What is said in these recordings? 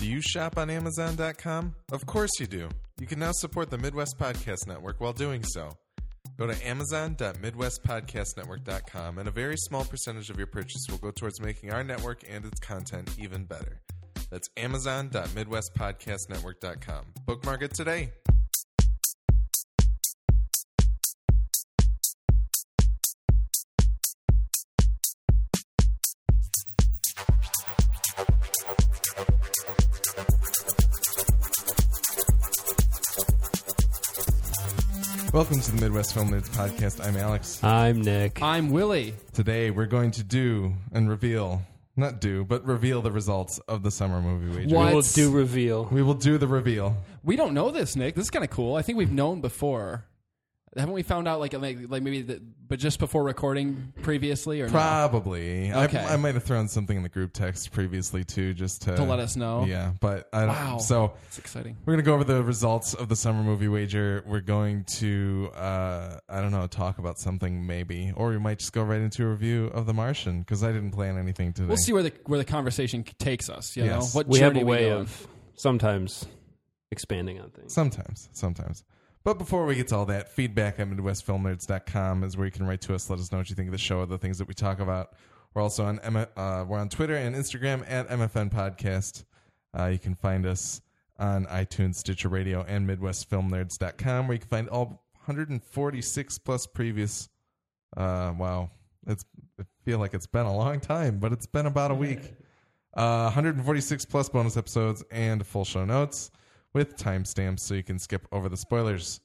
Do you shop on Amazon.com? Of course you do. You can now support the Midwest Podcast Network while doing so. Go to Amazon.MidwestPodcastNetwork.com, and a very small percentage of your purchase will go towards making our network and its content even better. That's Amazon.MidwestPodcastNetwork.com. Bookmark it today. Welcome to the Midwest Film Lids Podcast. I'm Alex. I'm Nick. I'm Willie. Today we're going to reveal the results of the summer movie wager. We will do the reveal. We don't know this, Nick. This is kind of cool. I think we've known before. Haven't we found out maybe just before recording previously or probably? No? Okay. I might have thrown something in the group text previously too, just to let us know. Yeah, but I don't. Wow. So it's exciting. We're gonna go over the results of the summer movie wager. We're going to talk about something maybe, or we might just go right into a review of The Martian because I didn't plan anything today. We'll see where the conversation takes us. You know, what we have a way of sometimes expanding on things. Sometimes. But before we get to all that, feedback at MidwestFilmNerds.com is where you can write to us. Let us know what you think of the show or the things that we talk about. We're also on we're on Twitter and Instagram at MFN Podcast. You can find us on iTunes, Stitcher Radio, and MidwestFilmNerds.com, where you can find all 146 plus previous. Wow, I feel like it's been a long time, but it's been about a week. 146 plus bonus episodes and full show notes with timestamps so you can skip over the spoilers.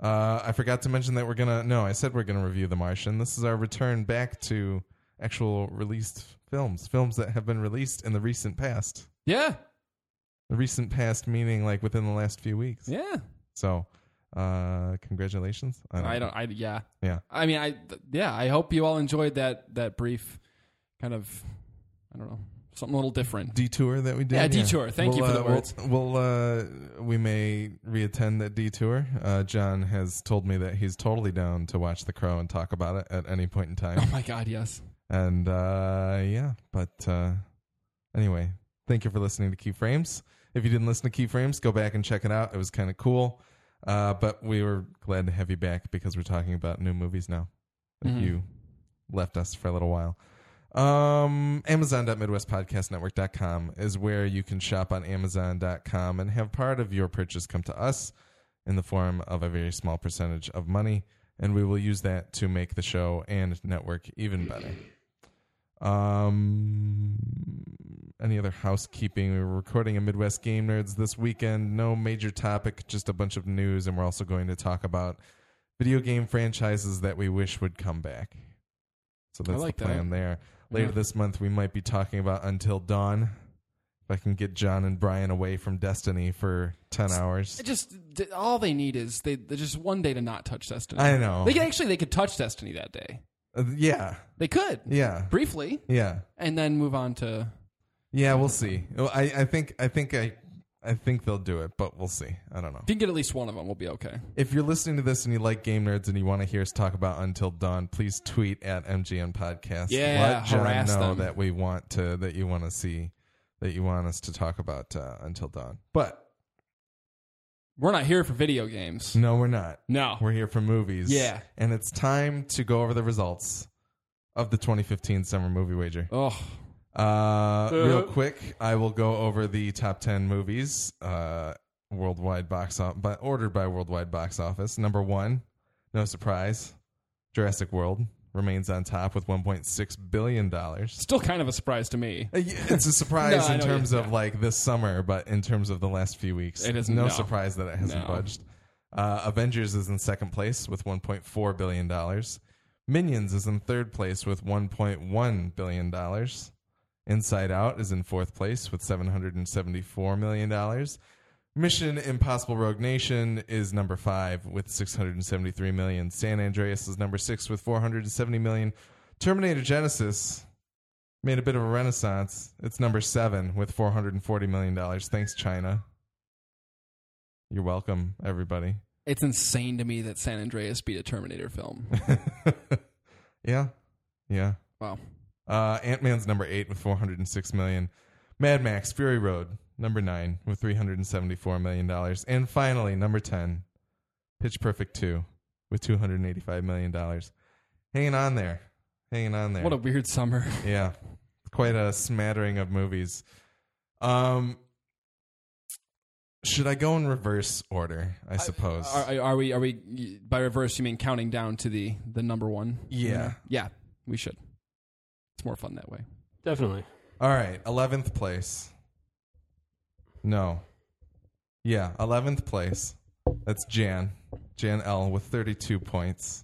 I forgot to mention that we're going to review The Martian. This is our return back to actual released films that have been released in the recent past. Yeah. The recent past meaning like within the last few weeks. Yeah. So, congratulations. Yeah. I mean, I hope you all enjoyed that brief kind of, I don't know, something a little different. Detour that we did. Yeah, detour. Thank you for the words. We may reattend that detour. John has told me that he's totally down to watch The Crow and talk about it at any point in time. Oh, my God, yes. And, anyway, thank you for listening to Keyframes. If you didn't listen to Keyframes, go back and check it out. It was kind of cool. But we were glad to have you back because we're talking about new movies now. Mm-hmm. You left us for a little while. Amazon.MidwestPodcastNetwork.com is where you can shop on Amazon.com and have part of your purchase come to us in the form of a very small percentage of money, and we will use that to make the show and network even better. Any other housekeeping? We're recording a Midwest Game Nerds this weekend. No major topic, just a bunch of news, and we're also going to talk about video game franchises that we wish would come back. So that's the plan there. Later this month, we might be talking about Until Dawn. If I can get John and Brian away from Destiny for 10 hours. Just all they need is just one day to not touch Destiny. I know. They could touch Destiny that day. Yeah. They could. Yeah. Briefly. Yeah. And then move on to... Yeah, we'll see. I think they'll do it, but we'll see. I don't know. If you can get at least one of them, we'll be okay. If you're listening to this and you like Game Nerds and you want to hear us talk about Until Dawn, please tweet at MGN Podcast. Yeah, let John know them. That we want to, that you want to see, that you want us to talk about Until Dawn. But we're not here for video games. No, we're not. No. We're here for movies. Yeah. And it's time to go over the results of the 2015 Summer Movie Wager. Oh, real quick, I will go over the top 10 movies worldwide box office, ordered by worldwide box office. Number one, no surprise, Jurassic World remains on top with $1.6 billion. Still kind of a surprise to me. It's a surprise in terms of this summer, but in terms of the last few weeks, it is no surprise that it hasn't budged. Avengers is in second place with $1.4 billion. Minions is in third place with $1.1 billion. Inside Out is in fourth place with $774 million. Mission Impossible Rogue Nation is number 5 with $673 million. San Andreas is number 6 with $470 million. Terminator Genesis made a bit of a renaissance. It's number 7 with $440 million. Thanks, China. You're welcome, everybody. It's insane to me that San Andreas beat a Terminator film. Yeah. Yeah. Wow. Ant-Man's number 8 with $406 million. Mad Max Fury Road number 9 with $374 million. And finally, number 10, Pitch Perfect 2 with $285 million. Hanging on there. What a weird summer. Yeah. Quite a smattering of movies. Should I go in reverse order, I suppose? Are we by reverse you mean counting down to the number one? Yeah. Yeah, we should. It's more fun that way. Definitely. All right, 11th place. No. Yeah, 11th place. That's Jan L with 32 points.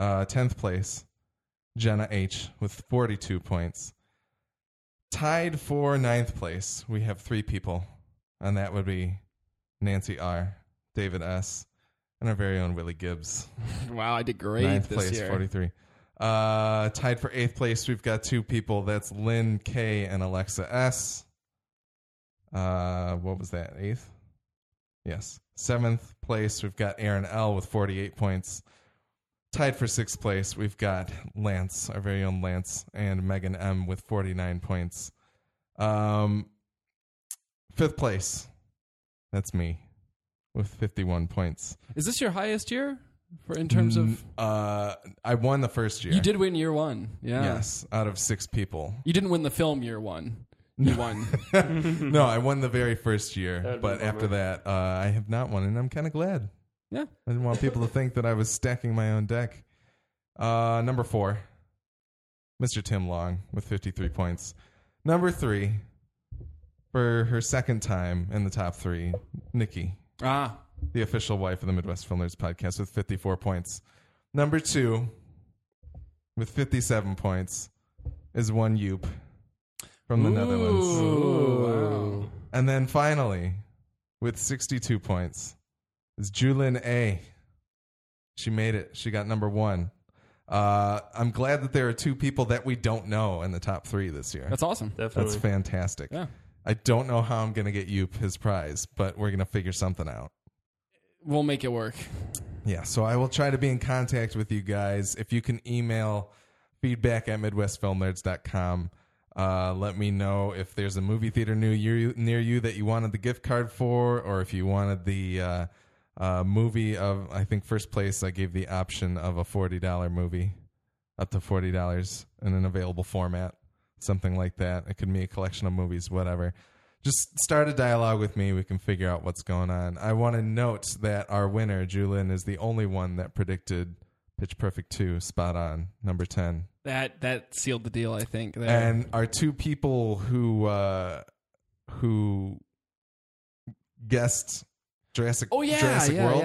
10th place, Jenna H with 42 points. Tied for 9th place, we have 3 people. And that would be Nancy R, David S, and our very own Willie Gibbs. Wow, I did great this place, year. 43. Tied for 8th place, we've got 2 people. That's Lynn K and Alexa S. What was that, 8th? Yes. 7th place, we've got Aaron L with 48 points. Tied for 6th place, we've got Lance, our very own Lance, and Megan M with 49 points. 5th place, that's me, with 51 points. Is this your highest year in terms of? I won the first year. You did win year one, yeah. Yes, out of 6 people. You didn't win the film year one. You won. No, I won the very first year, but after that, I have not won, and I'm kind of glad. Yeah. I didn't want people to think that I was stacking my own deck. Number 4, Mr. Tim Long with 53 points. Number 3, for her second time in the top 3, Nikki. The official wife of the Midwest Film Lids Podcast with 54 points. Number 2, with 57 points, is one Yoop from the Netherlands. Ooh, wow. And then finally, with 62 points, is Julin A. She made it. She got number 1. I'm glad that there are 2 people that we don't know in the top 3 this year. That's awesome. Definitely. That's fantastic. Yeah. I don't know how I'm going to get Yoop his prize, but we're going to figure something out. We'll make it work. Yeah, so I will try to be in contact with you guys. If you can email feedback@MidwestFilmNerds.com, let me know if there's a movie theater near you that you wanted the gift card for, or if you wanted the movie of, I think, first place I gave the option of a $40 movie, up to $40 in an available format. Something like that. It could be a collection of movies, whatever. Just start a dialogue with me. We can figure out what's going on. I want to note that our winner, Julin, is the only one that predicted Pitch Perfect 2 spot on, number 10. That sealed the deal, I think. There. And our 2 people who guessed Jurassic World.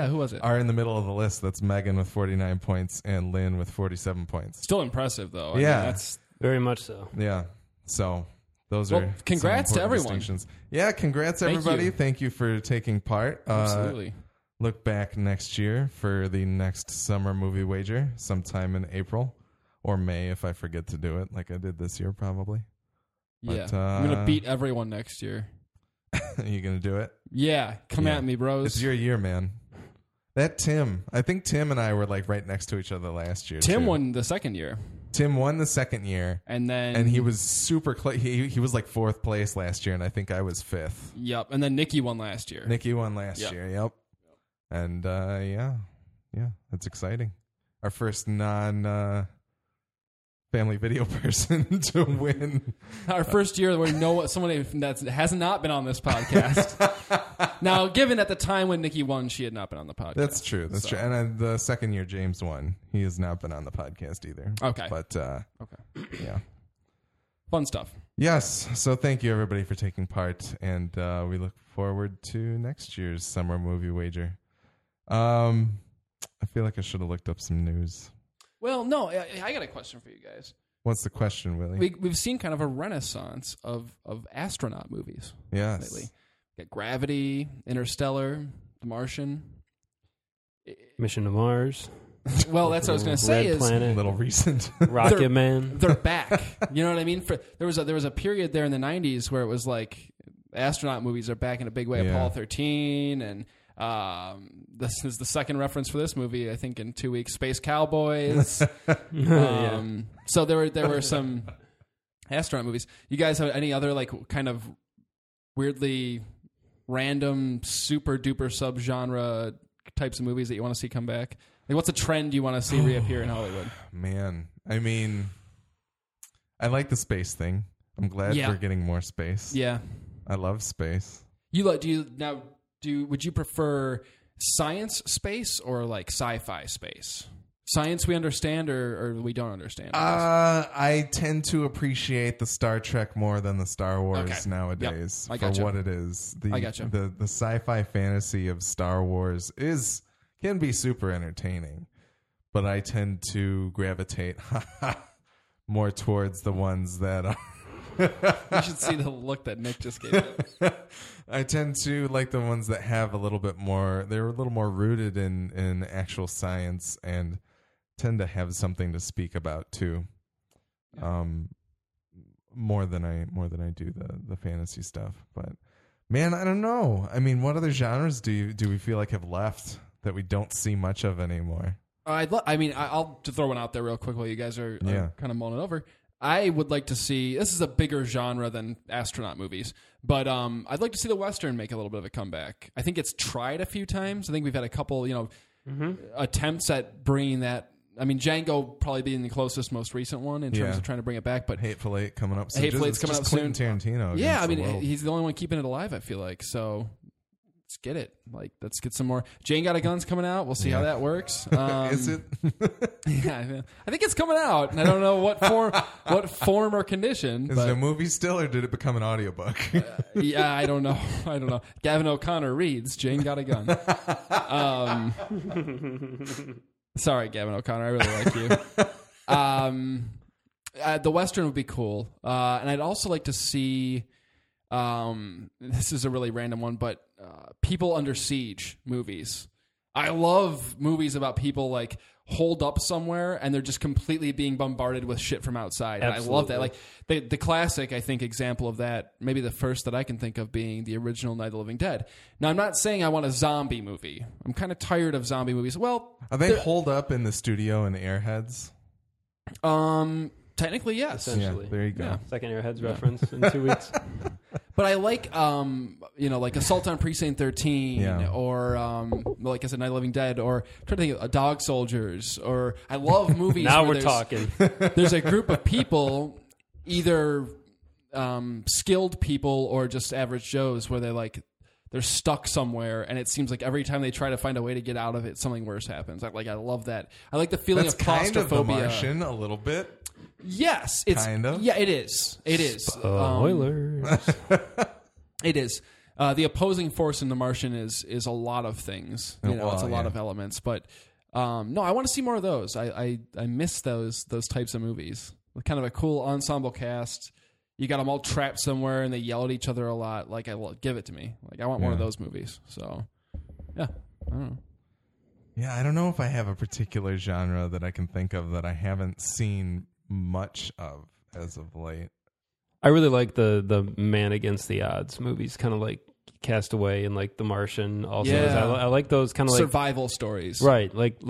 Who was it? Are in the middle of the list. That's Megan with 49 points and Lynn with 47 points. Still impressive, though. I mean, that's... Very much so. Yeah. So those are congrats to everyone. Yeah, congrats everybody. Thank you for taking part. Absolutely. Look back next year for the next summer movie wager sometime in April or May if I forget to do it like I did this year probably. Yeah. But, I'm going to beat everyone next year. Are you going to do it? Yeah. Come at me, bros. It's your year, man. That Tim. I think Tim and I were like right next to each other last year. Tim won the second year. Tim won the second year, and he was super close. He was like 4th place last year, and I think I was 5th. Yep, and then Nikki won last year. Yep. And yeah, that's exciting. Our first non-family video person to win. Our first year where somebody that has not been on this podcast. Now, given at the time when Nikki won, she had not been on the podcast. That's true. And the second year James won, he has not been on the podcast either. Okay. But, okay. Yeah. Fun stuff. Yes. So thank you, everybody, for taking part. And we look forward to next year's summer movie wager. I feel like I should have looked up some news. Well, no. I got a question for you guys. What's the question, Willie? We've seen kind of a renaissance of astronaut movies lately. Got Gravity, Interstellar, The Martian, Mission to Mars. Well, that's what I was going to say. Red Planet, a little recent. Rocket Man. They're back. You know what I mean? There was a period there in the 90s where it was like astronaut movies are back in a big way. Yeah. Apollo 13, and this is the second reference for this movie. I think in 2 weeks, Space Cowboys. So there were some astronaut movies. You guys have any other like kind of weirdly random super duper subgenre types of movies that you want to see come back? Like, what's a trend you want to see reappear in Hollywood? Man, I mean, I like the space thing. I'm glad we're getting more space. Yeah, I love space. Would you prefer science space or like sci-fi space? Science we understand or we don't understand? I tend to appreciate the Star Trek more than the Star Wars nowadays for what it is. The sci-fi fantasy of Star Wars can be super entertaining, but I tend to gravitate more towards the ones that are... You should see the look that Nick just gave it. I tend to like the ones that have a little bit more... They're a little more rooted in actual science and tend to have something to speak about too. Yeah. More than I do the fantasy stuff. But man, I don't know. I mean, what other genres do we feel like have left that we don't see much of anymore? I'll throw one out there real quick while you guys are kind of mulling it over. I would like to see... This is a bigger genre than astronaut movies, but I'd like to see the Western make a little bit of a comeback. I think it's tried a few times. I think we've had a couple, attempts at bringing that... I mean, Django probably being the closest, most recent one in terms of trying to bring it back, but... Hateful Eight coming up soon. Quentin Tarantino. Yeah, I mean, he's the only one keeping it alive, I feel like, so... Let's get it. Like, let's get some more. Jane Got a Gun's coming out. We'll see how that works. Is it? Yeah, I think it's coming out, and I don't know what form or condition. Is it a movie still, or did it become an audiobook? I don't know. Gavin O'Connor reads Jane Got a Gun. Sorry, Gavin O'Connor. I really like you. The Western would be cool, and I'd also like to see. This is a really random one, but people under siege movies. I love movies about people like holed up somewhere and they're just completely being bombarded with shit from outside. And I love that. Like the classic, I think, example of that, maybe the first that I can think of being the original Night of the Living Dead. Now, I'm not saying I want a zombie movie. I'm kind of tired of zombie movies. Well, are they holed up in the studio in Airheads? Technically, yes. Essentially. Yeah, there you go. Yeah. Second Airheads reference in 2 weeks. But I like, like Assault on Precinct 13 or, like I said, Night of the Living Dead or I'm trying to think of Dog Soldiers or I love movies. Now we're talking. There's a group of people, either skilled people or just average Joes, where they're stuck somewhere and it seems like every time they try to find a way to get out of it, something worse happens. I love that. I like the feeling of claustrophobia. That's kind of The Martian a little bit. Yes, it's kind of. Yeah, it is. It is. Spoilers. It is. The opposing force in The Martian is a lot of things. It's a lot of elements. But no, I want to see more of those. I miss those types of movies. Kind of a cool ensemble cast. You got them all trapped somewhere and they yell at each other a lot. Like give it to me. Like I want more of those movies. So yeah, I don't know. Yeah, I don't know if I have a particular genre that I can think of that I haven't seen much of as of late. I really like the Man Against the Odds movies, kind of like Castaway and like The Martian. Also, I like those kind of like survival stories, right? Like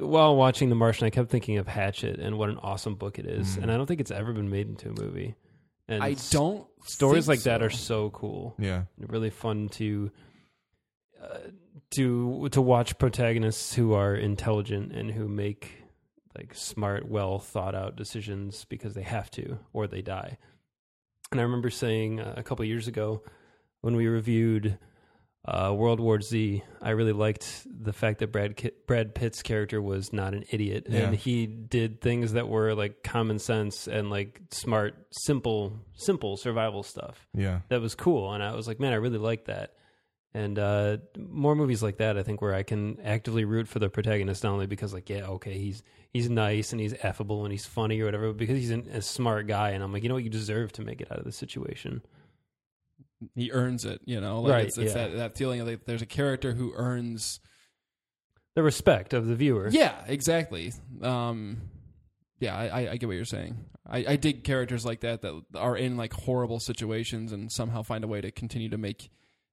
while watching The Martian, I kept thinking of Hatchet and what an awesome book it is, and I don't think it's ever been made into a movie. And I don't. Stories like that are so cool. Yeah, really fun to watch protagonists who are intelligent and who make like smart, well thought out decisions because they have to, or they die. And I remember saying a couple of years ago when we reviewed World War Z, I really liked the fact that Brad Pitt's character was not an idiot, and he did things that were like common sense and like smart, simple survival stuff. Yeah, that was cool. And I was like, man, I really like that. And more movies like that, I think, where I can actively root for the protagonist, not only because, like, yeah, okay, he's nice and he's affable and he's funny or whatever, but because he's a smart guy. And I'm like, you know what? You deserve to make it out of this situation. He earns it, you know? Like, right, it's that feeling of like there's a character who earns... the respect of the viewer. Yeah, exactly. I get what you're saying. I dig characters like that are in, like, horrible situations and somehow find a way to continue to make...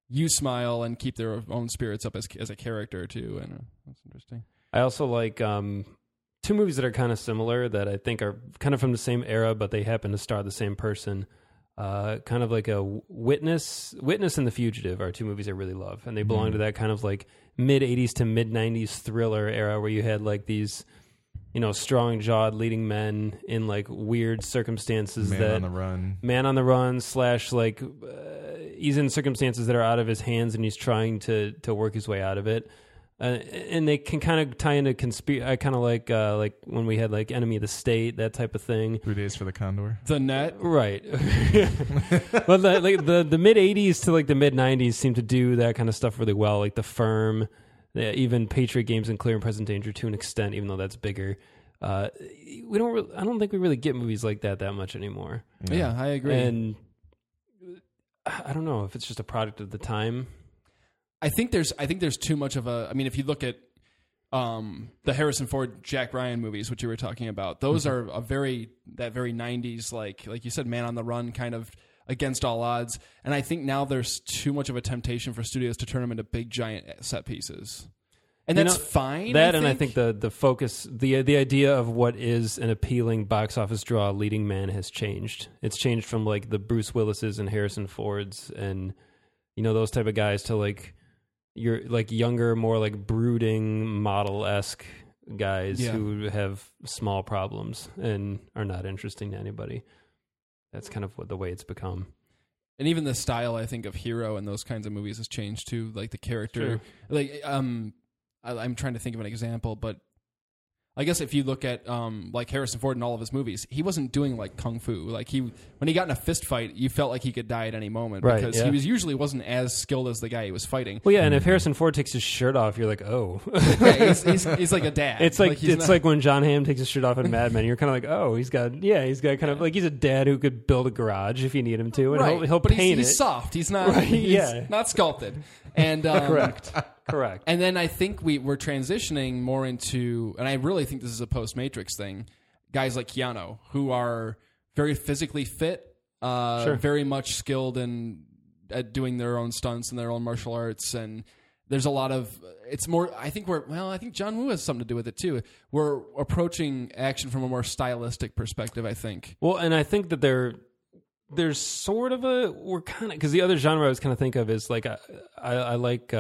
you smile and keep their own spirits up as a character too, and that's interesting. I also like two movies that are kind of similar that I think are kind of from the same era, but they happen to star the same person. kind of like a Witness and The Fugitive are two movies I really love, and they belong to that kind of like mid 80s to mid 90s thriller era where you had like these, you know, strong-jawed leading men in like weird circumstances. Man on the run slash like he's in circumstances that are out of his hands and he's trying to work his way out of it. And they can kind of tie into conspiracy. I kind of like when we had like Enemy of the State, that type of thing. 2 Days for the Condor. The Net. Right. But the mid 80s to like the mid 90s seem to do that kind of stuff really well. Like The Firm, even Patriot Games and Clear and Present Danger to an extent, even though that's bigger. I don't think we really get movies like that much anymore. Yeah, I agree. And I don't know if it's just a product of the time. I think there's too much of a... I mean, if you look at the Harrison Ford, Jack Ryan movies, which you were talking about, those are that very 90s, like you said, Man on the Run, kind of against all odds. And I think now there's too much of a temptation for studios to turn them into big, giant set pieces. And that's fine. I think the focus, the idea of what is an appealing box office draw leading man has changed. It's changed from like the Bruce Willises and Harrison Fords and, you know, those type of guys to like... You're like younger, more like brooding model-esque guys who have small problems and are not interesting to anybody. That's kind of what the way it's become. And even the style, I think, of hero and those kinds of movies has changed too. Like the character, sure. Like I'm trying to think of an example, but I guess if you look at like Harrison Ford in all of his movies, he wasn't doing like kung fu. Like when he got in a fist fight, you felt like he could die at any moment because he was usually wasn't as skilled as the guy he was fighting. Well, yeah, and if Harrison Ford takes his shirt off, you're like, oh, yeah, he's like a dad. It's like it's not... like when John Hamm takes his shirt off in Mad Men. You're kind of like, oh, he's got kind of like he's a dad who could build a garage if you need him to, and he'll but paint he's it. He's soft. He's not. Right, he's not sculpted. And Correct. And then I think we're transitioning more into, and I really think this is a post-Matrix thing, guys like Keanu, who are very physically fit, very much skilled in at doing their own stunts and their own martial arts. And there's a lot of, it's more, I think John Woo has something to do with it too. We're approaching action from a more stylistic perspective, I think. Well, and I think that there's sort of because the other genre I was kind of think of is like, I like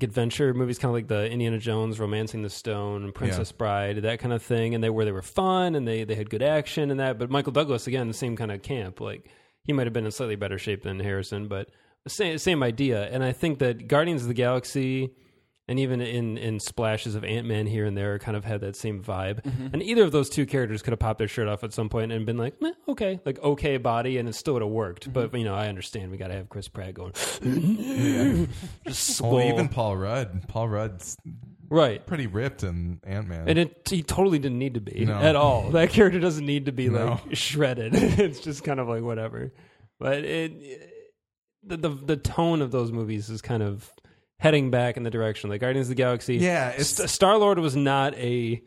adventure movies, kind of like the Indiana Jones, Romancing the Stone, Princess Bride, that kind of thing. And they were fun and they had good action and that, but Michael Douglas, again, the same kind of camp, like he might've been in slightly better shape than Harrison, but same idea. And I think that Guardians of the Galaxy and even in splashes of Ant-Man here and there kind of had that same vibe. Mm-hmm. And either of those two characters could have popped their shirt off at some point and been like, meh, okay, like okay body, and it still would have worked. Mm-hmm. But, you know, I understand we got to have Chris Pratt going. Just even Paul Rudd. Paul Rudd's pretty ripped in Ant-Man. And he totally didn't need to be at all. That character doesn't need to be like shredded. It's just kind of like whatever. But the tone of those movies is kind of... heading back in the direction like Guardians of the Galaxy. Yeah, Star-Lord was not a,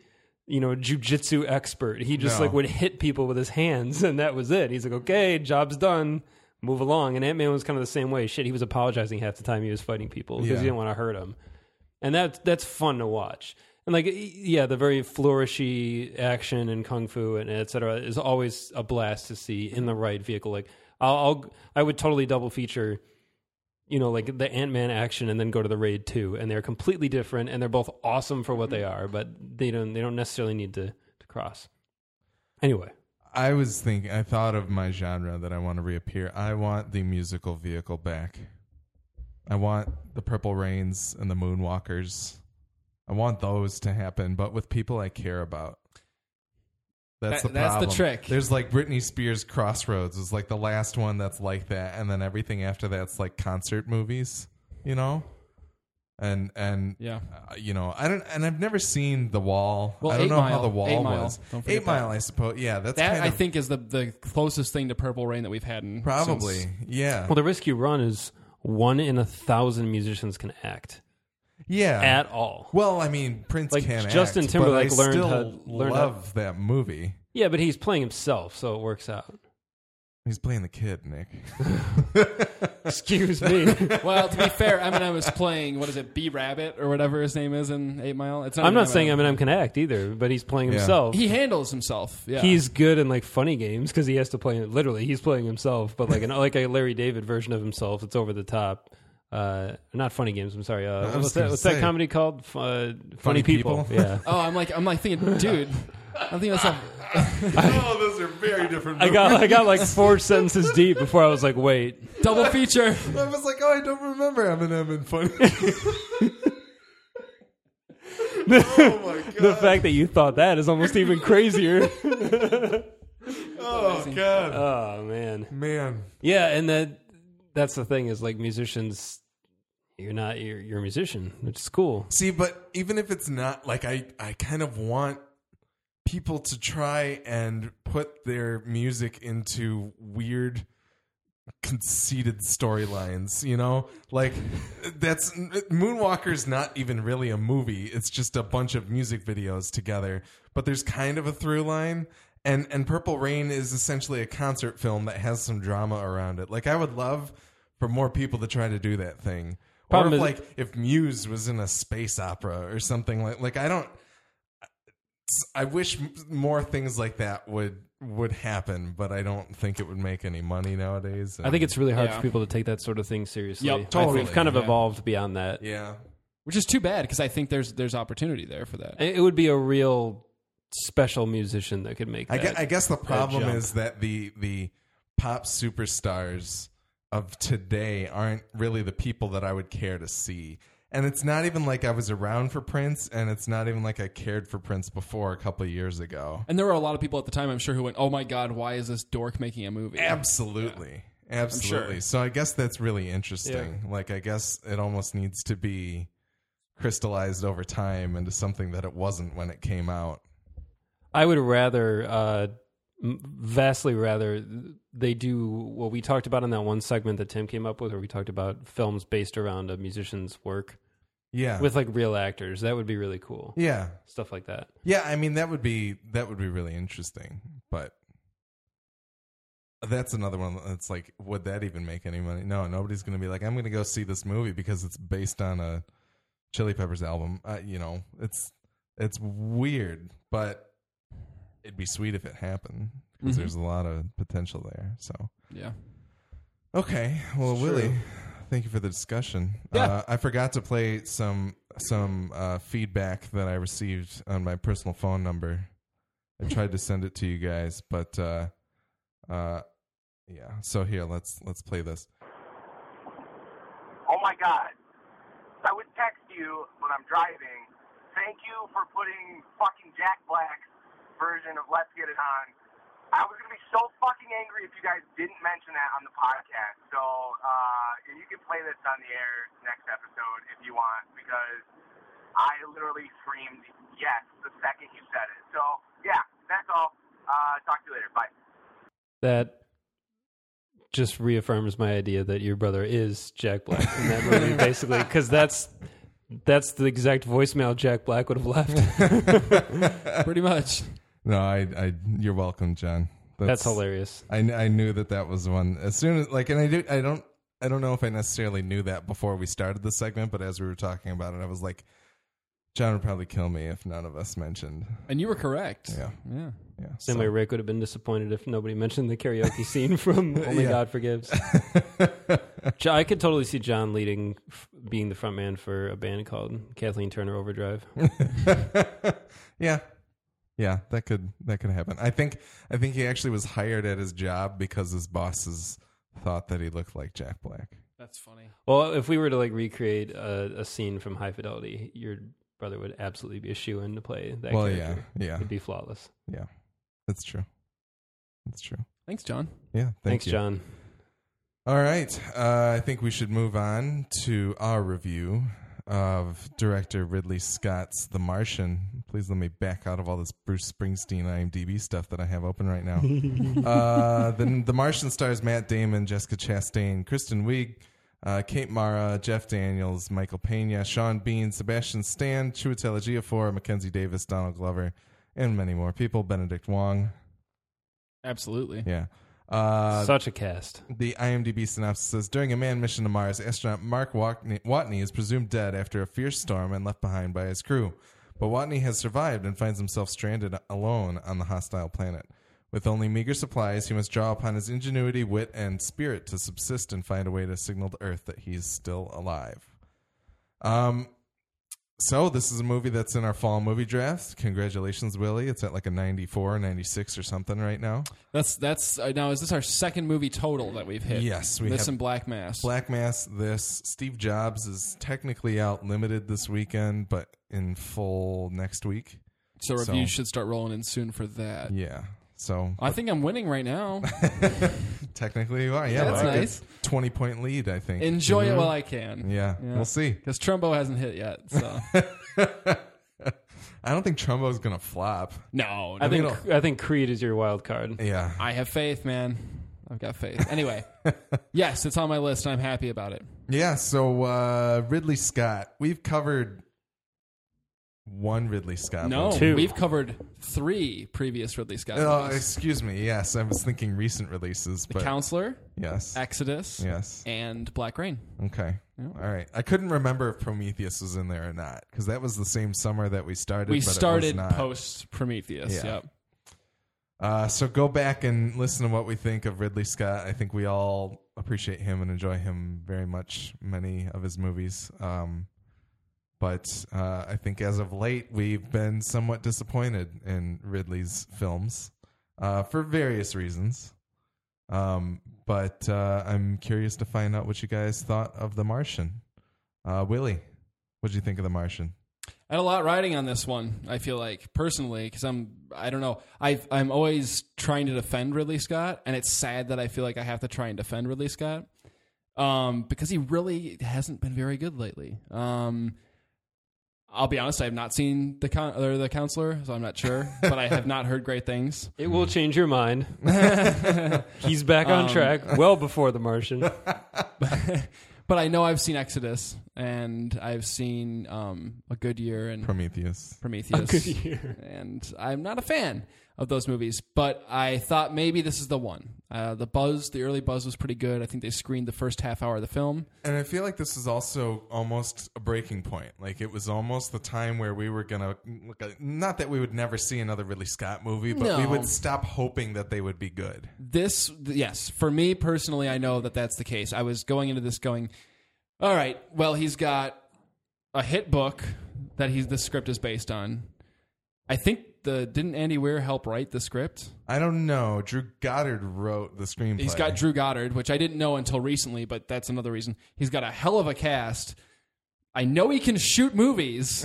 you know, jujitsu expert. He just like would hit people with his hands, and that was it. He's like, okay, job's done, move along. And Ant-Man was kind of the same way. Shit, he was apologizing half the time he was fighting people because he didn't want to hurt them. And that's fun to watch. And like, yeah, the very flourishy action and kung fu and et cetera is always a blast to see in the right vehicle. Like, I would totally double feature, you know, like the Ant-Man action and then go to the Raid 2, and they're completely different and they're both awesome for what they are, but they don't necessarily need to cross. Anyway. I thought of my genre that I want to reappear. I want the musical vehicle back. I want the Purple Rains and the Moonwalkers. I want those to happen, but with people I care about. That's the trick. There's like Britney Spears' Crossroads is like the last one that's like that, and then everything after that's like concert movies, you know, you know, I've never seen The Wall. Well, I don't know how The Wall was. 8 Mile, I suppose. Yeah, I think is the closest thing to Purple Rain that we've had in probably. Yeah. Well, the risk you run is 1 in 1,000 musicians can act. Yeah, at all. Well, I mean, Prince like, can't Justin act, Timberlake but I learned still how, learned love how, that movie. Yeah, but he's playing himself, so it works out. He's playing the kid, Nick. Excuse me. Well, to be fair, Eminem is playing, what is it, B-Rabbit or whatever his name is in 8 Mile? It's not I'm not saying Eminem can act either, but he's playing himself. He handles himself, yeah. He's good in, like, funny games because he has to play, literally, he's playing himself, but like, like a Larry David version of himself. It's over the top. Not funny games. I'm sorry. What's that comedy called? Funny people. Yeah. Oh, I'm like thinking, dude. I'm thinking myself. Oh, those are very different movies. I got like four sentences deep before I was like, wait, double feature. I was like, oh, I don't remember Eminem and funny. Oh my god! The fact that you thought that is almost even crazier. Oh amazing. God! Oh man. Yeah, and that's the thing is like musicians. You're a musician, which is cool. See, but even if it's not, like I kind of want people to try and put their music into weird, conceited storylines, you know? Like, that's... Moonwalker's not even really a movie. It's just a bunch of music videos together. But there's kind of a through line. And Purple Rain is essentially a concert film that has some drama around it. Like, I would love for more people to try to do that thing. Problem or if, like, if Muse was in a space opera or something like I don't... I wish more things like that would happen, but I don't think it would make any money nowadays. I think it's really hard for people to take that sort of thing seriously. Yep, totally. We've kind of evolved beyond that. Yeah. Which is too bad, because I think there's opportunity there for that. It would be a real special musician that could make that. I guess the problem is that the pop superstars of today aren't really the people that I would care to see. And it's not even like I was around for Prince, and it's not even like I cared for Prince before a couple of years ago. And there were a lot of people at the time, I'm sure, who went, oh my God, why is this dork making a movie? Absolutely. Yeah. Absolutely. Sure. So I guess that's really interesting. Yeah. Like, I guess it almost needs to be crystallized over time into something that it wasn't when it came out. I would rather, vastly rather, they do what we talked about in that one segment that Tim came up with, where we talked about films based around a musician's work. Yeah, with like real actors, that would be really cool. Yeah, stuff like that. Yeah, I mean that would be really interesting. But that's another one that's like, would that even make any money? No, nobody's going to be like, I'm going to go see this movie because it's based on a Chili Peppers album. You know, it's weird, but it'd be sweet if it happened because there's a lot of potential there. So yeah. Okay, well, Willie, thank you for the discussion. Yeah. I forgot to play some feedback that I received on my personal phone number. I tried to send it to you guys, but yeah. So here, let's play this. Oh my God! I would text you when I'm driving. Thank you for putting fucking Jack Black's version of Let's Get It On. I was going to be so fucking angry if you guys didn't mention that on the podcast. So you can play this on the air next episode if you want, because I literally screamed yes the second you said it. So, yeah, that's all. Talk to you later. Bye. That just reaffirms my idea that your brother is Jack Black in that movie, basically, because that's the exact voicemail Jack Black would have left. Pretty much. No, I. You're welcome, John. That's hilarious. I knew that was one as soon as like, and I don't know if I necessarily knew that before we started the segment, but as we were talking about it, I was like, John would probably kill me if none of us mentioned. And you were correct. Yeah. Same way Rick would have been disappointed if nobody mentioned the karaoke scene from Only God Forgives. I could totally see John leading, being the front man for a band called Kathleen Turner Overdrive. Yeah. Yeah, that could happen. I think he actually was hired at his job because his bosses thought that he looked like Jack Black. That's funny. Well, if we were to like recreate a scene from High Fidelity, your brother would absolutely be a shoo-in to play that character. Yeah. It'd be flawless. Yeah, that's true. Thanks, John. Yeah, thanks, you. John. All right, I think we should move on to our review of director Ridley Scott's The Martian. Please let me back out of all this Bruce Springsteen IMDb stuff that I have open right now. The Martian stars Matt Damon, Jessica Chastain, Kristen Wiig, Kate Mara, Jeff Daniels, Michael Pena, Sean Bean, Sebastian Stan, Chiwetel Ejiofor, Mackenzie Davis, Donald Glover, and many more people. Benedict Wong. Absolutely. Yeah. Such a cast. The IMDb synopsis says, during a manned mission to Mars, astronaut Mark Watney is presumed dead after a fierce storm and left behind by his crew. But Watney has survived and finds himself stranded alone on the hostile planet. With only meager supplies, he must draw upon his ingenuity, wit, and spirit to subsist and find a way to signal to Earth that he's still alive. So this is a movie that's in our fall movie draft. Congratulations, Willie. It's at like a 94, 96 or something right now. Now is this our second movie total that we've hit? Yes, we have. This and Black Mass. Black Mass, this. Steve Jobs is technically out limited this weekend, but in full next week. So reviews should start rolling in soon for that. Yeah. So I think I'm winning right now. Technically, you are. Yeah, that's nice. 20-point lead, I think. Enjoy it while I can. Yeah, we'll see. Because Trumbo hasn't hit yet, so I don't think Trumbo's gonna flop. No, I think Creed is your wild card. Yeah, I have faith, man. I've got faith. Anyway, yes, it's on my list, and I'm happy about it. Yeah. So Ridley Scott, we've covered. One Ridley Scott. No, two. We've covered three previous Ridley Scott movies. Excuse me. Yes, I was thinking recent releases. The Counselor. Yes. Exodus. Yes. And Black Rain. Okay. Yeah. All right. I couldn't remember if Prometheus was in there or not, because that was the same summer that we started. It was not post-Prometheus. Yeah. Yep. So go back and listen to what we think of Ridley Scott. I think we all appreciate him and enjoy him very much, many of his movies. But I think as of late, we've been somewhat disappointed in Ridley's films for various reasons. But I'm curious to find out what you guys thought of The Martian. Willie, what did you think of The Martian? I had a lot riding on this one, I feel like, personally, because I don't know. I'm always trying to defend Ridley Scott, and it's sad that I feel like I have to try and defend Ridley Scott because he really hasn't been very good lately. I'll be honest, I have not seen The Counselor, so I'm not sure, but I have not heard great things. It will change your mind. He's back on track well before The Martian. But I know I've seen Exodus, and I've seen A Good Year and Prometheus. A Good Year. And I'm not a fan of those movies, but I thought maybe this is the one. The early buzz was pretty good. I think they screened the first half hour of the film. And I feel like this is also almost a breaking point. Like, it was almost the time where we were going to look at, not that we would never see another Ridley Scott movie, but we would stop hoping that they would be good. Yes, for me personally, I know that that's the case. I was going into this going, all right, well, he's got a hit book that the script is based on. I think didn't Andy Weir help write the script? I don't know. Drew Goddard wrote the screenplay. He's got Drew Goddard, which I didn't know until recently, but that's another reason. He's got a hell of a cast. I know he can shoot movies.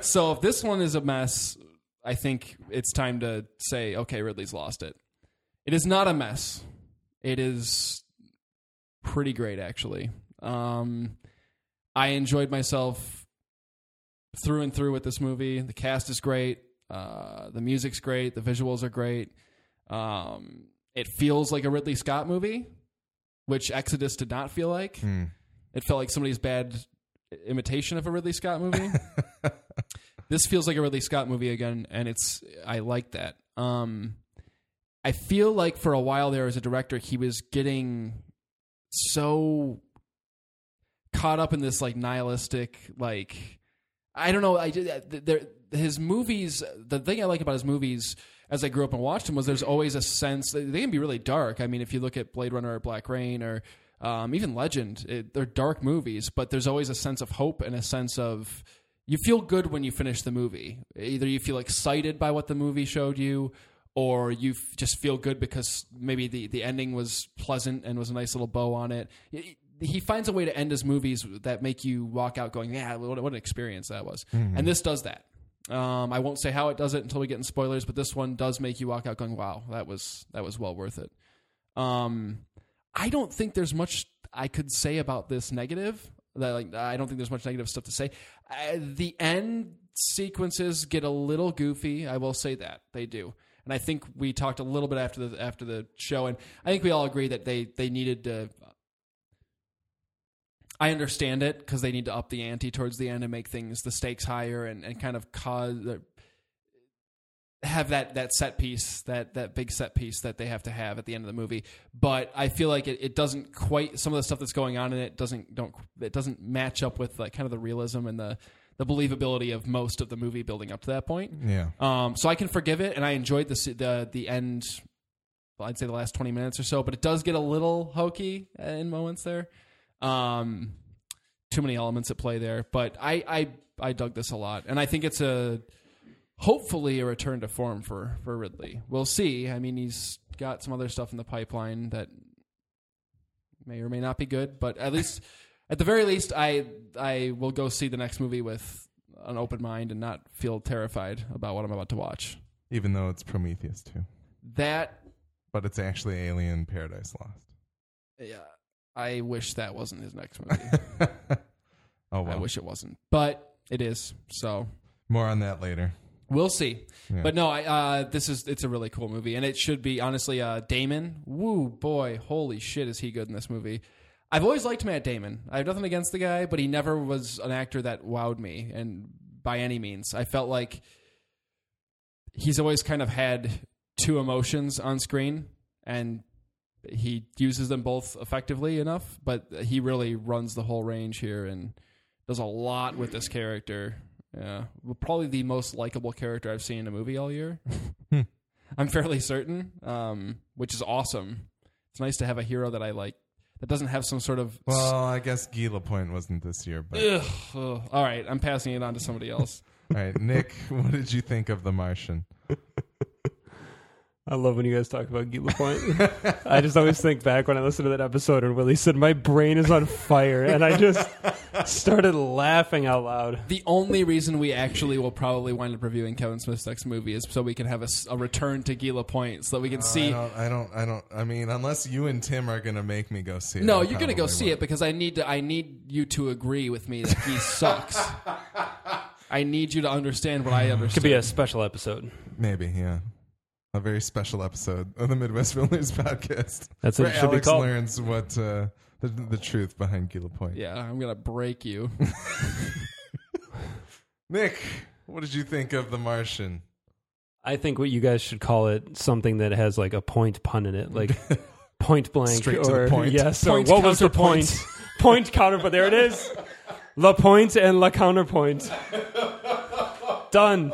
So if this one is a mess, I think it's time to say, okay, Ridley's lost it. It is not a mess. It is pretty great, actually. I enjoyed myself through and through with this movie. The cast is great. The music's great. The visuals are great. It feels like a Ridley Scott movie, which Exodus did not feel like. It felt like somebody's bad imitation of a Ridley Scott movie. This feels like a Ridley Scott movie again, and I like that. I feel like for a while there as a director, he was getting so caught up in this like nihilistic, like, I don't know. His movies, the thing I like about his movies as I grew up and watched them was there's always a sense that they can be really dark. I mean, if you look at Blade Runner or Black Rain or even Legend, they're dark movies, but there's always a sense of hope and a sense of you feel good when you finish the movie. Either you feel excited by what the movie showed you or you just feel good because maybe the ending was pleasant and was a nice little bow on it. He finds a way to end his movies that make you walk out going, yeah, what an experience that was. Mm-hmm. And this does that. I won't say how it does it until we get in spoilers, but this one does make you walk out going, wow, that was well worth it. I don't think there's much I could say about this negative. I don't think there's much negative stuff to say. The end sequences get a little goofy. I will say that they do. And I think we talked a little bit after the show, and I think we all agree that they needed to... I understand it because they need to up the ante towards the end and make the stakes higher and kind of cause have that set piece, that big set piece that they have to have at the end of the movie. But I feel like it doesn't quite, some of the stuff that's going on in it doesn't match up with like kind of the realism and the believability of most of the movie building up to that point. Yeah. So I can forgive it, and I enjoyed the end. Well, I'd say the last 20 minutes or so, but it does get a little hokey in moments there. Too many elements at play there, but I dug this a lot, and I think it's hopefully a return to form for Ridley. We'll see. I mean, he's got some other stuff in the pipeline that may or may not be good, but at least at the very least, I will go see the next movie with an open mind and not feel terrified about what I'm about to watch. Even though it's Prometheus 2. But it's actually Alien Paradise Lost. Yeah. I wish that wasn't his next movie. Oh, well. I wish it wasn't. But it is. So more on that later. We'll see. Yeah. But no, it's a really cool movie. And it should be, honestly, Damon. Woo, boy. Holy shit, is he good in this movie. I've always liked Matt Damon. I have nothing against the guy, but he never was an actor that wowed me, and by any means. I felt like he's always kind of had two emotions on screen, and he uses them both effectively enough, but he really runs the whole range here and does a lot with this character. Yeah, probably the most likable character I've seen in a movie all year. I'm fairly certain, which is awesome. It's nice to have a hero that I like that doesn't have some sort of... Well, I guess Guy Lapointe wasn't this year, but... Ugh, ugh. All right, I'm passing it on to somebody else. All right, Nick, what did you think of The Martian? I love when you guys talk about Guy Lapointe. I just always think back when I listened to that episode and Willie said, my brain is on fire, and I just started laughing out loud. The only reason we actually will probably wind up reviewing Kevin Smith's next movie is so we can have a return to Guy Lapointe so that we can see. I mean, unless you and Tim are going to make me go see it. No, you're going to go see it because I need you to agree with me that he sucks. I need you to understand what I understand. Could be a special episode. Maybe, yeah. A very special episode of the Midwest Film Lids Podcast. That's what it should Alex be called. Learns what the truth behind Guy Lapointe. Yeah, I'm gonna break you. Nick, what did you think of The Martian? I think what you guys should call it something that has like a point pun in it, like Point Blank. Straight to the point. Yes. Point, or what was the point? Point counter. But there it is. La Pointe and La Counterpoint. Done.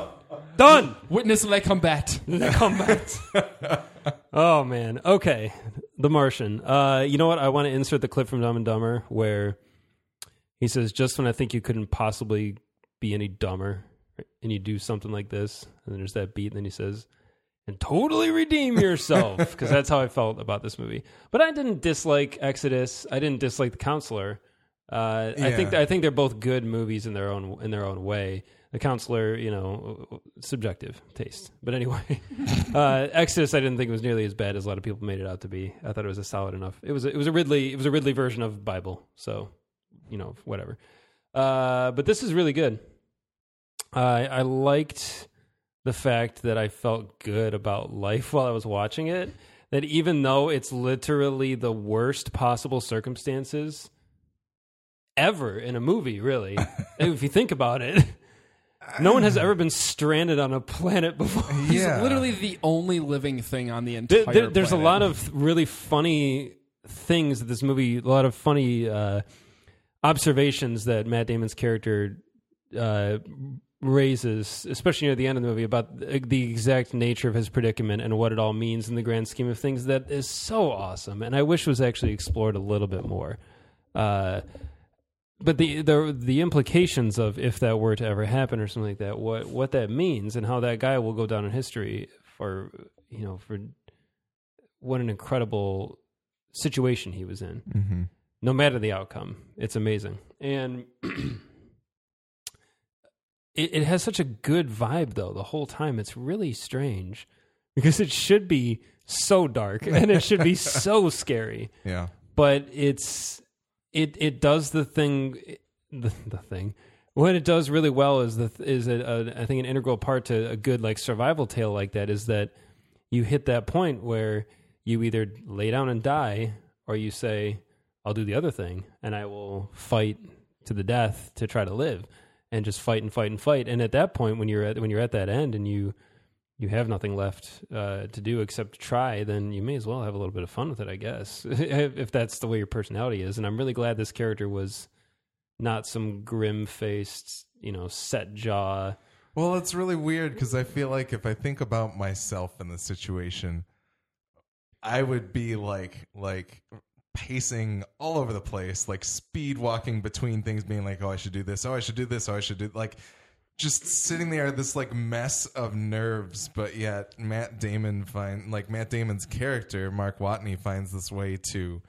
Done. Witness Le Combat. Le Combat. Oh, man. Okay. The Martian. You know what? I want to insert the clip from Dumb and Dumber where he says, just when I think you couldn't possibly be any dumber, and you do something like this, and then there's that beat, and then he says, and totally redeem yourself, because that's how I felt about this movie. But I didn't dislike Exodus. I didn't dislike The Counselor. Yeah. I think they're both good movies in their own way. The Counselor, you know, subjective taste. But anyway, Exodus, I didn't think it was nearly as bad as a lot of people made it out to be. I thought it was a solid enough. It was a Ridley version of Bible. So, you know, whatever. But this is really good. I liked the fact that I felt good about life while I was watching it. That even though it's literally the worst possible circumstances ever in a movie, really, if you think about it, no one has ever been stranded on a planet before. Yeah. He's literally the only living thing on the entire planet. There's a lot of really funny things that this movie, a lot of funny observations that Matt Damon's character raises, especially near the end of the movie, about the exact nature of his predicament and what it all means in the grand scheme of things. That is so awesome, and I wish was actually explored a little bit more. But the implications of if that were to ever happen or something like that, what that means and how that guy will go down in history for, you know, for what an incredible situation he was in. Mm-hmm. No matter the outcome, it's amazing. And it has such a good vibe, though, the whole time. It's really strange because it should be so dark and it should be so scary. Yeah. But It does the thing, the thing. What it does really well is I think an integral part to a good like survival tale like that is that you hit that point where you either lay down and die or you say, I'll do the other thing and I will fight to the death to try to live and just fight and fight and fight. And at that point when you're at that end and you you have nothing left to do except try, then you may as well have a little bit of fun with it, I guess, if that's the way your personality is. And I'm really glad this character was not some grim-faced, set jaw. Well, it's really weird because I feel like if I think about myself in the situation, I would be like pacing all over the place, like speed walking between things, being like, oh, I should do this. Oh, I should do this. Oh, I should do like just sitting there, this like mess of nerves. But yet Matt Damon's character, Mark Watney, finds this way to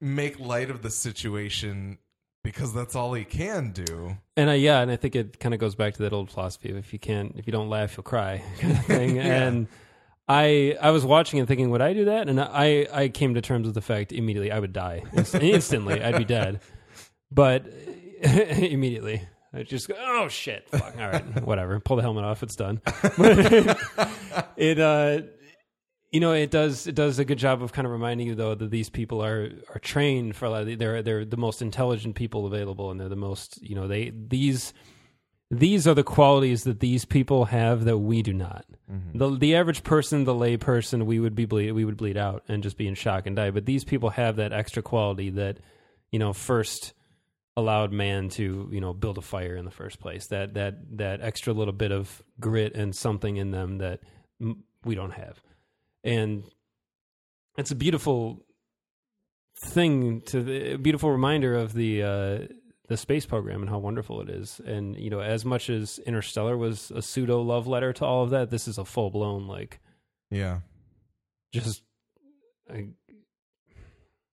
make light of the situation because that's all he can do. And I think it kind of goes back to that old philosophy of if you don't laugh, you'll cry kind of thing. Yeah. And I was watching and thinking, would I do that? And I came to terms with the fact immediately I would die. Instantly, I'd be dead. But immediately, I just go, oh, shit, fuck, all right, whatever. Pull the helmet off, it's done. It does a good job of kind of reminding you, though, that these people are trained for a lot of they're the most intelligent people available, and they're the most, these are the qualities that these people have that we do not. Mm-hmm. The average person, the lay person, we would bleed out and just be in shock and die. But these people have that extra quality that, first allowed man to, build a fire in the first place. That extra little bit of grit and something in them that we don't have. And it's a beautiful thing, a beautiful reminder of the space program and how wonderful it is. And, as much as Interstellar was a pseudo love letter to all of that, this is a full blown,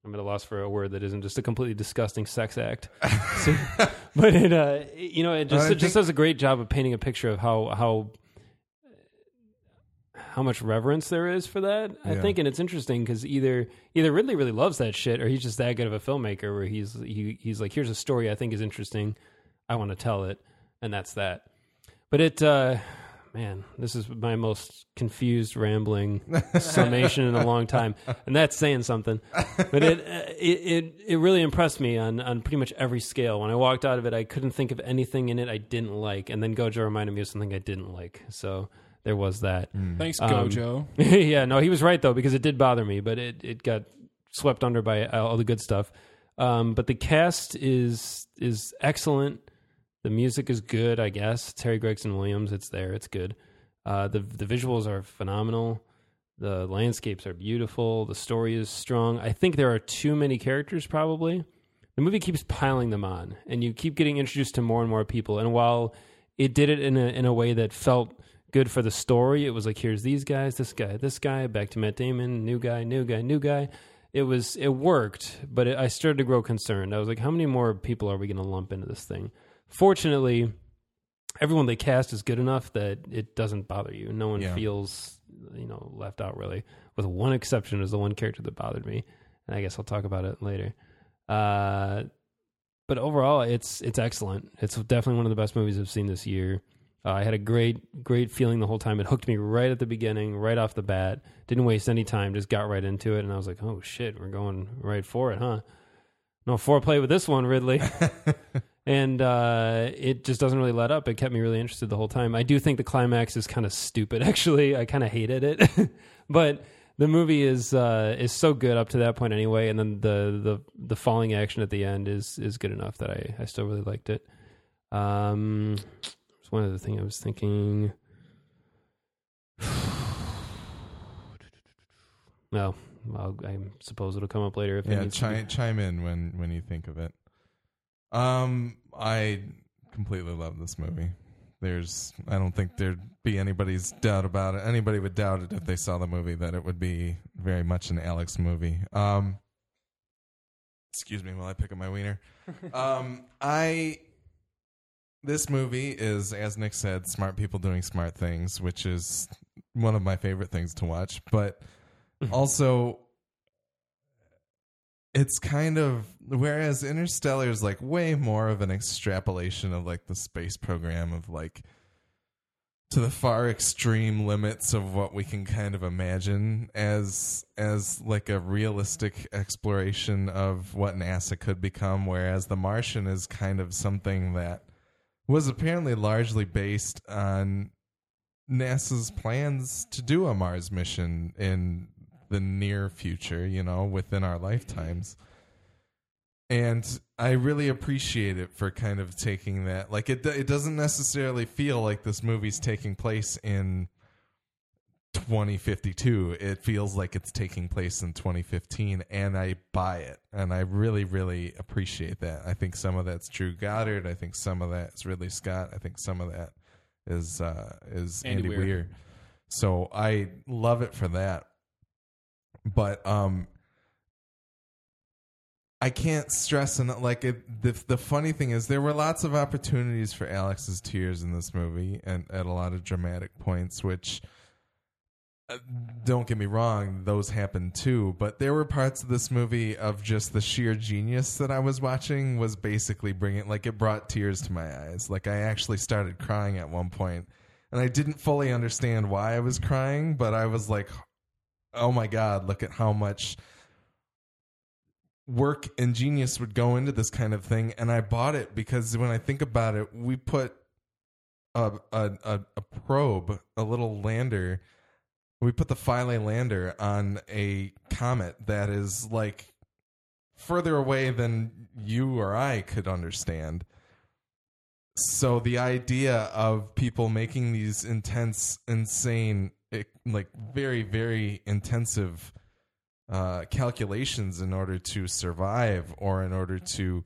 I'm at a loss for a word that isn't just a completely disgusting sex act. But it, it just does a great job of painting a picture of how much reverence there is for that, yeah. I think. And it's interesting because either Ridley really loves that shit, or he's just that good of a filmmaker where he's like, here's a story I think is interesting, I want to tell it, and that's that. But it, this is my most confused, rambling summation in a long time, and that's saying something. But it really impressed me on pretty much every scale. When I walked out of it, I couldn't think of anything in it I didn't like, and then Gojo reminded me of something I didn't like, so... There was that. Thanks, Gojo. Yeah, no, he was right, though, because it did bother me, but it got swept under by all the good stuff. But the cast is excellent. The music is good, I guess. Terry Gregson Williams, it's there. It's good. The visuals are phenomenal. The landscapes are beautiful. The story is strong. I think there are too many characters, probably. The movie keeps piling them on, and you keep getting introduced to more and more people. And while it did it in a way that felt... good for the story, it was like, here's these guys, this guy, back to Matt Damon, new guy. It worked, but I started to grow concerned. I was like, how many more people are we going to lump into this thing? Fortunately, everyone they cast is good enough that it doesn't bother you. No one feels left out, really. With one exception, is the one character that bothered me, and I guess I'll talk about it later. But overall, it's excellent. It's definitely one of the best movies I've seen this year. I had a great, great feeling the whole time. It hooked me right at the beginning, right off the bat. Didn't waste any time, just got right into it. And I was like, oh, shit, we're going right for it, huh? No foreplay with this one, Ridley. And it just doesn't really let up. It kept me really interested the whole time. I do think the climax is kind of stupid, actually. I kind of hated it. But the movie is so good up to that point anyway. And then the falling action at the end is good enough that I still really liked it. One other thing I was thinking. Well, I suppose it'll come up later. If chime in when you think of it. I completely love this movie. I don't think there'd be anybody's doubt about it. Anybody would doubt it if they saw the movie that it would be very much an Alex movie. Excuse me while I pick up my wiener. This movie is, as Nick said, smart people doing smart things, which is one of my favorite things to watch. But also, it's kind of... Whereas Interstellar is like way more of an extrapolation of like the space program of like to the far extreme limits of what we can kind of imagine as like a realistic exploration of what NASA could become. Whereas The Martian is kind of something that was apparently largely based on NASA's plans to do a Mars mission in the near future, you know, within our lifetimes. And I really appreciate it for kind of taking that. Like, it doesn't necessarily feel like this movie's taking place in 2052. It feels like it's taking place in 2015, and I buy it. And I really, really appreciate that. I think some of that's Drew Goddard. I think some of that's Ridley Scott. I think some of that is Andy Weir. So I love it for that. But, I can't stress enough. Like the funny thing is, there were lots of opportunities for Alex's tears in this movie, and at a lot of dramatic points. Which, don't get me wrong, those happened too. But there were parts of this movie of just the sheer genius that I was watching was basically bringing. Like, it brought tears to my eyes. Like, I actually started crying at one point, and I didn't fully understand why I was crying, but I was like, "Oh my God! Look at how much work and genius would go into this kind of thing." And I bought it, because when I think about it, we put a probe, a little lander, we put the Philae lander on a comet that is like further away than you or I could understand. So the idea of people making these intense, insane, like very, very intensive calculations in order to survive, or in order to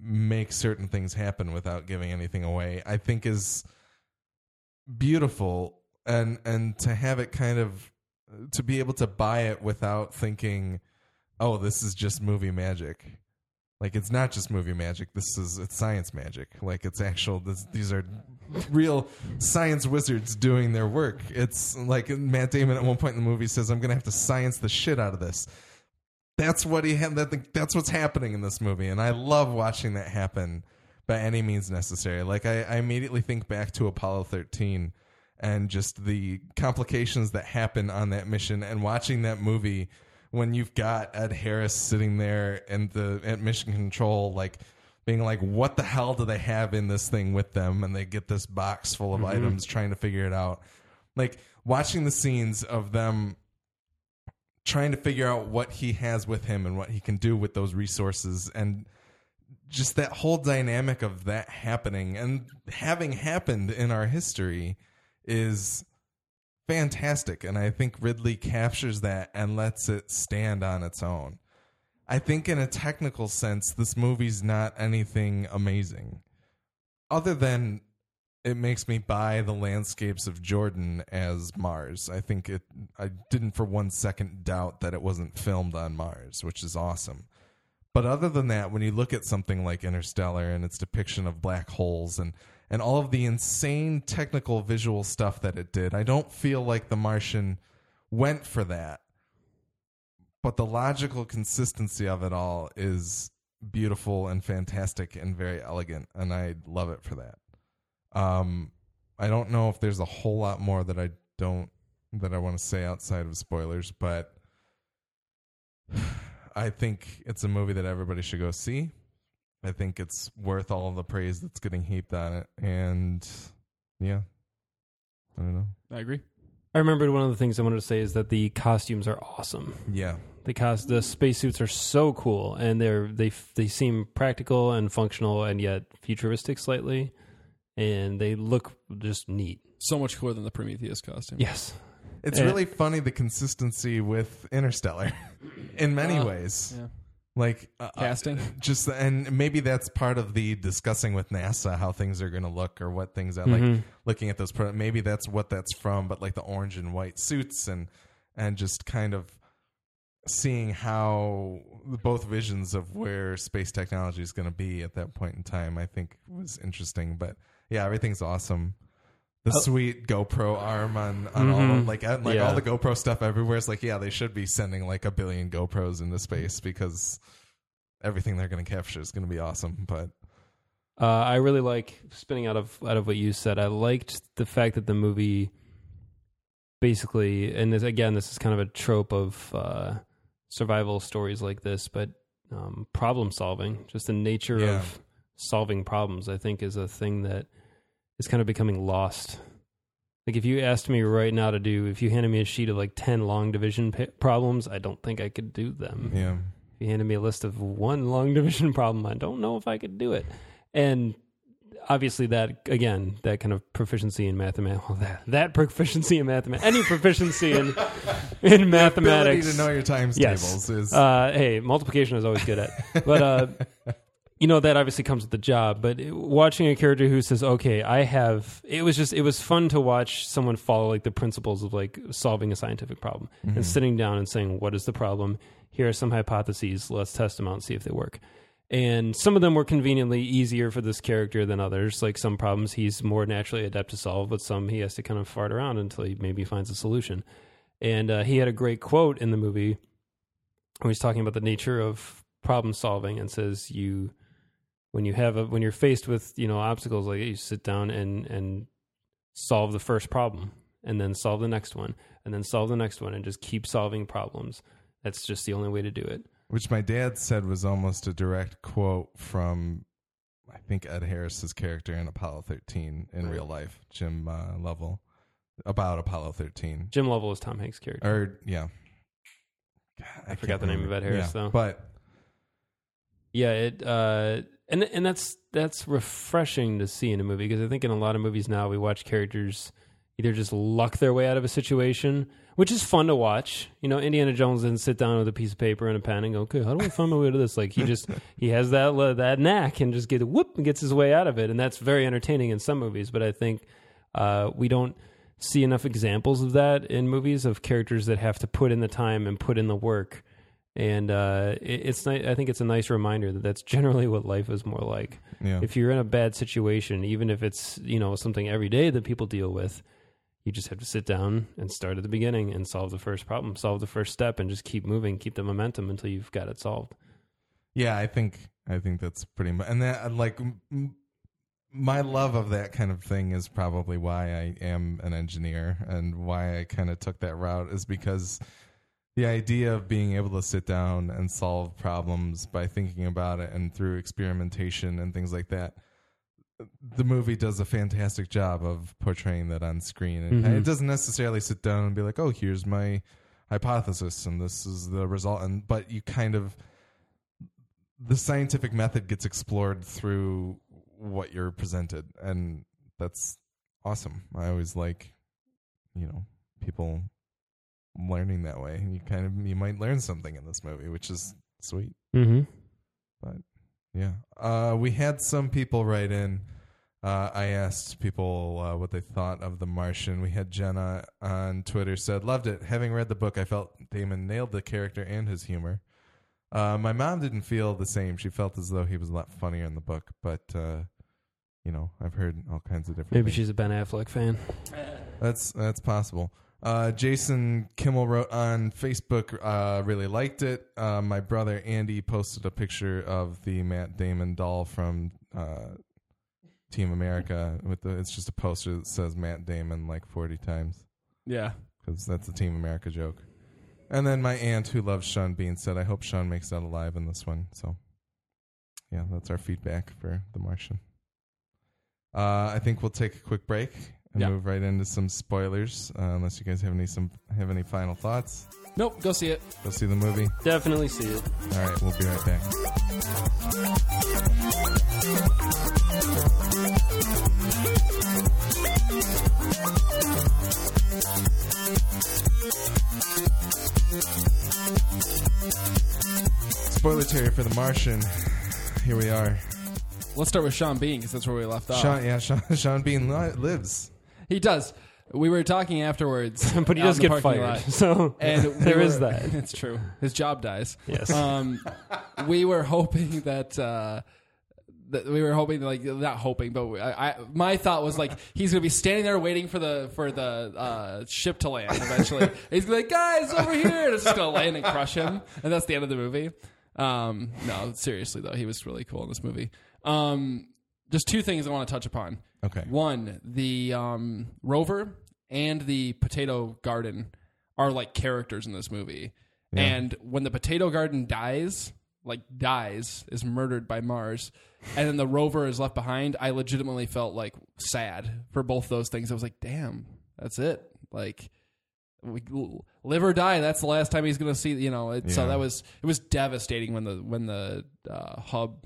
make certain things happen without giving anything away, I think is beautiful. And to have it kind of, to be able to buy it without thinking, oh, this is just movie magic. Like, it's not just movie magic. It's science magic. Like, it's actual. These are real science wizards doing their work. It's like Matt Damon at one point in the movie says, "I'm going to have to science the shit out of this." That's what he had. That's what's happening in this movie, and I love watching that happen by any means necessary. Like, I immediately think back to Apollo 13 and just the complications that happen on that mission, and watching that movie. When you've got Ed Harris sitting there and at Mission Control, like being like, what the hell do they have in this thing with them? And they get this box full of items, trying to figure it out. Like, watching the scenes of them trying to figure out what he has with him and what he can do with those resources, and just that whole dynamic of that happening and having happened in our history is fantastic. And I think Ridley captures that and lets it stand on its own. I think in a technical sense, this movie's not anything amazing, other than it makes me buy the landscapes of Jordan as Mars. I think I didn't for one second doubt that it wasn't filmed on Mars, which is awesome. But other than that, when you look at something like Interstellar and its depiction of black holes and all of the insane technical visual stuff that it did, I don't feel like The Martian went for that. But the logical consistency of it all is beautiful and fantastic and very elegant, and I love it for that. I don't know if there's a whole lot more that I want to say outside of spoilers, but I think it's a movie that everybody should go see. I think it's worth all of the praise that's getting heaped on it. And yeah, I don't know. I agree. I remembered one of the things I wanted to say is that the costumes are awesome. Yeah. Because the spacesuits are so cool, and they seem practical and functional, and yet futuristic slightly. And they look just neat. So much cooler than the Prometheus costume. Yes. It's really funny, the consistency with Interstellar in many ways. Yeah. Like casting, just, and maybe that's part of the discussing with NASA how things are going to look, or what things are like looking at those. Maybe that's what that's from, but like the orange and white suits and just kind of seeing how both visions of where space technology is going to be at that point in time, I think was interesting. But yeah, everything's awesome. The sweet GoPro arm on all of, like all the GoPro stuff everywhere. It's like, yeah, they should be sending like 1 billion GoPros into space, because everything they're going to capture is going to be awesome. But I really like, spinning out of what you said, I liked the fact that the movie basically, and this is kind of a trope of survival stories like this, but problem solving, just the nature of solving problems, I think is a thing that it's kind of becoming lost Like if you asked me right now to do, if you handed me a sheet of like 10 long division problems, I don't think I could do them. Yeah. If you handed me a list of one long division problem, I don't know if I could do it. And obviously that, again, that kind of proficiency in mathematics, well, that proficiency in mathematics, any proficiency in mathematics. The ability to know your times tables is... hey, multiplication I was always good at. But, you know, that obviously comes with the job, but watching a character who says, okay, I have, it was fun to watch someone follow like the principles of like solving a scientific problem and sitting down and saying, what is the problem? Here are some hypotheses. Let's test them out and see if they work. And some of them were conveniently easier for this character than others. Like some problems he's more naturally adept to solve, but some he has to kind of fart around until he maybe finds a solution. And he had a great quote in the movie where he's talking about the nature of problem solving and says, when you're faced with, you know, obstacles, like you sit down and solve the first problem and then solve the next one and then solve the next one and just keep solving problems. That's just the only way to do it. Which my dad said was almost a direct quote from, I think, Ed Harris's character in Apollo 13 in real life, Jim Lovell, about Apollo 13. Jim Lovell is Tom Hanks' character. Yeah. God, I forgot the name of Ed Harris, though. But yeah, And that's refreshing to see in a movie, because I think in a lot of movies now we watch characters either just luck their way out of a situation, which is fun to watch. You know, Indiana Jones didn't sit down with a piece of paper and a pen and go, okay, how do I find my way to this? Like he has that knack and just gets his way out of it. And that's very entertaining in some movies. But I think we don't see enough examples of that in movies, of characters that have to put in the time and put in the work. And it's nice. I think it's a nice reminder that that's generally what life is more like. Yeah. If you're in a bad situation, even if it's, you know, something every day that people deal with, you just have to sit down and start at the beginning and solve the first problem, solve the first step, and just keep moving, keep the momentum until you've got it solved. Yeah, I think that's pretty much. And that, like, my love of that kind of thing is probably why I am an engineer and why I kind of took that route, is because the idea of being able to sit down and solve problems by thinking about it and through experimentation and things like that, the movie does a fantastic job of portraying that on screen. And it doesn't necessarily sit down and be like, oh, here's my hypothesis and this is the result. But you kind of, the scientific method gets explored through what you're presented. And that's awesome. I always like, you know, people learning that way, and you might learn something in this movie, which is sweet. But yeah, we had some people write in. I asked people what they thought of The Martian. We had Jenna on Twitter said, loved it. Having read the book, I felt Damon nailed the character and his humor. My mom didn't feel the same. She felt as though he was a lot funnier in the book, but you know, I've heard all kinds of different things. She's a Ben Affleck fan. That's possible. Jason Kimmel wrote on Facebook, really liked it. My brother Andy posted a picture of the Matt Damon doll from Team America. It's just a poster that says Matt Damon like 40 times. Yeah. Because that's a Team America joke. And then my aunt, who loves Sean Bean, said, I hope Sean makes it out alive in this one. So, yeah, that's our feedback for The Martian. I think we'll take a quick break. Move right into some spoilers, unless you guys have any final thoughts. Nope, go see it. Go see the movie. Definitely see it. All right, we'll be right back. Spoiler-tory for The Martian. Here we are. Let's start with Sean Bean, because that's where we left off. Sean Bean lives. He does. We were talking afterwards, but he does get fired. So is that. It's true. His job dies. Yes. We were hoping that. My thought was like, he's gonna be standing there waiting for the ship to land eventually. He's gonna be like, guys, over here, and it's just gonna land and crush him, and that's the end of the movie. No, seriously though, he was really cool in this movie. Just two things I want to touch upon. Okay. One, the rover and the potato garden are like characters in this movie. Yeah. And when the potato garden dies, is murdered by Mars, and then the rover is left behind, I legitimately felt like sad for both those things. I was like, damn, That's it. Like, we live or die. That's the last time he's going to see, you know. It, yeah. So that was, it was devastating when the hub.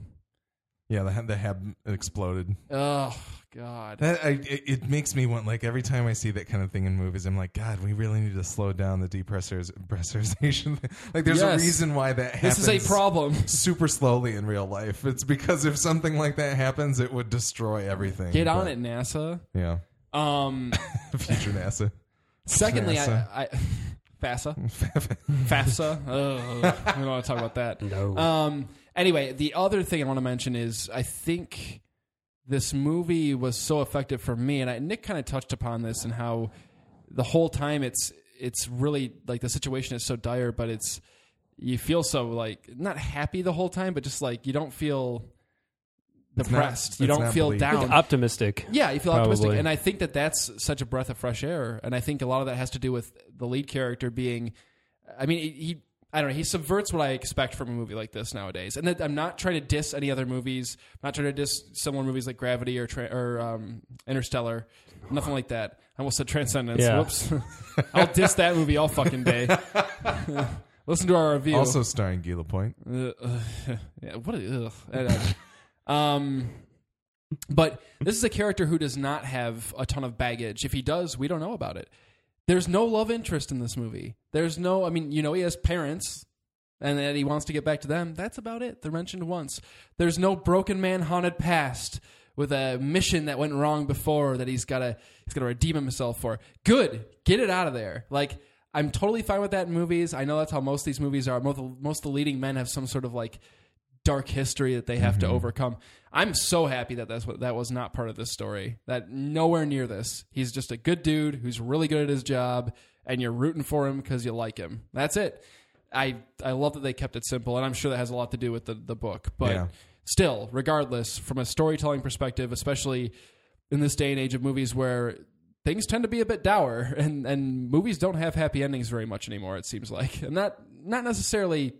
Yeah, the hub exploded. Oh God! It makes me want, like, every time I see that kind of thing in movies, I'm like, God, we really need to slow down the depressurization. Like, there's a reason why that happens. This is a problem. Super slowly in real life. It's because if something like that happens, it would destroy everything. Get on it, NASA. Yeah. Future NASA. Secondly, NASA. I FASA. FASA. I don't want to talk about that. No. Anyway, the other thing I want to mention is I think this movie was so effective for me, and Nick kind of touched upon this and how the whole time it's really like the situation is so dire, but it's, you feel so, like, not happy the whole time, but just like you don't feel depressed, you don't feel down. It's optimistic. Yeah, you feel optimistic, and I think that that's such a breath of fresh air, and I think a lot of that has to do with the lead character being, I mean, he. I don't know. He subverts what I expect from a movie like this nowadays. And I'm not trying to diss any other movies. I'm not trying to diss similar movies like Gravity or Interstellar. Nothing like that. I almost said Transcendence. Yeah. Whoops. I'll diss that movie all fucking day. Listen to our review. Also starring Guy Lapointe. Yeah, what a... but this is a character who does not have a ton of baggage. If he does, we don't know about it. There's no love interest in this movie. There's no, I mean, you know, he has parents and that he wants to get back to them. That's about it. They're mentioned once. There's no broken man haunted past with a mission that went wrong before that he's got to redeem himself for. Good. Get it out of there. Like, I'm totally fine with that in movies. I know that's how most of these movies are. Most of the leading men have some sort of, like, dark history that they have to overcome. I'm so happy that was not part of this story. That nowhere near this. He's just a good dude who's really good at his job, and you're rooting for him because you like him. That's it. I love that they kept it simple, and I'm sure that has a lot to do with the book. But still, regardless, from a storytelling perspective, especially in this day and age of movies where things tend to be a bit dour, and movies don't have happy endings very much anymore, it seems like. And not necessarily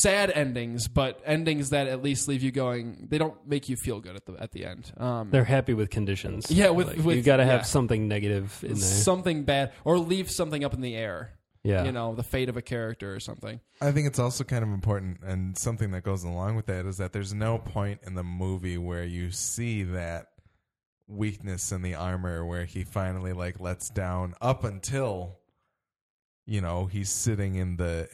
sad endings, but endings that at least leave you going, they don't make you feel good at the end. They're happy with conditions. Yeah, with you got to have something negative in there. Something bad, or leave something up in the air. Yeah. You know, the fate of a character or something. I think it's also kind of important, and something that goes along with that is that there's no point in the movie where you see that weakness in the armor where he finally, like, lets down, up until, you know, he's sitting in the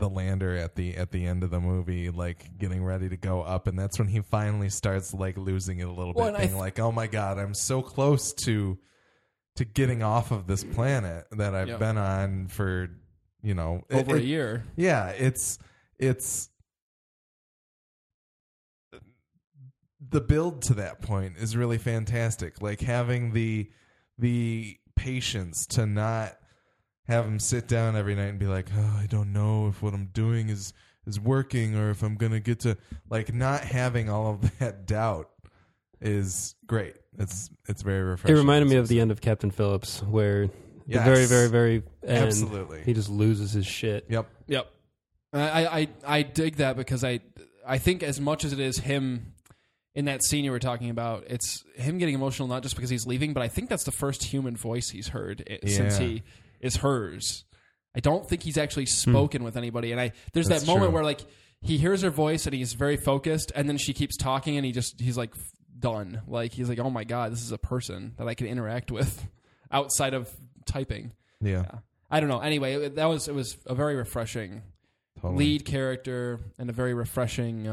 lander at the end of the movie, like, getting ready to go up, and that's when he finally starts, like, losing it a little bit, being like, oh my God, I'm so close to getting off of this planet that I've been on for, you know, over a year. Yeah, it's the build to that point is really fantastic. Like, having the patience to not have him sit down every night and be like, oh, I don't know if what I'm doing is working, or if I'm going to get to, like, not having all of that doubt is great. It's very refreshing. It reminded me of the end of Captain Phillips, where the very, very, very end, absolutely, he just loses his shit. Yep. I dig that, because I think as much as it is him in that scene you were talking about, it's him getting emotional, not just because he's leaving, but I think that's the first human voice he's heard since he is hers. I don't think he's actually spoken with anybody. And there's that moment where, like, he hears her voice and he's very focused, and then she keeps talking, and he's like, done. Like, he's like, oh my God, this is a person that I can interact with outside of typing. Yeah. I don't know. Anyway, it was a very refreshing lead character and a very refreshing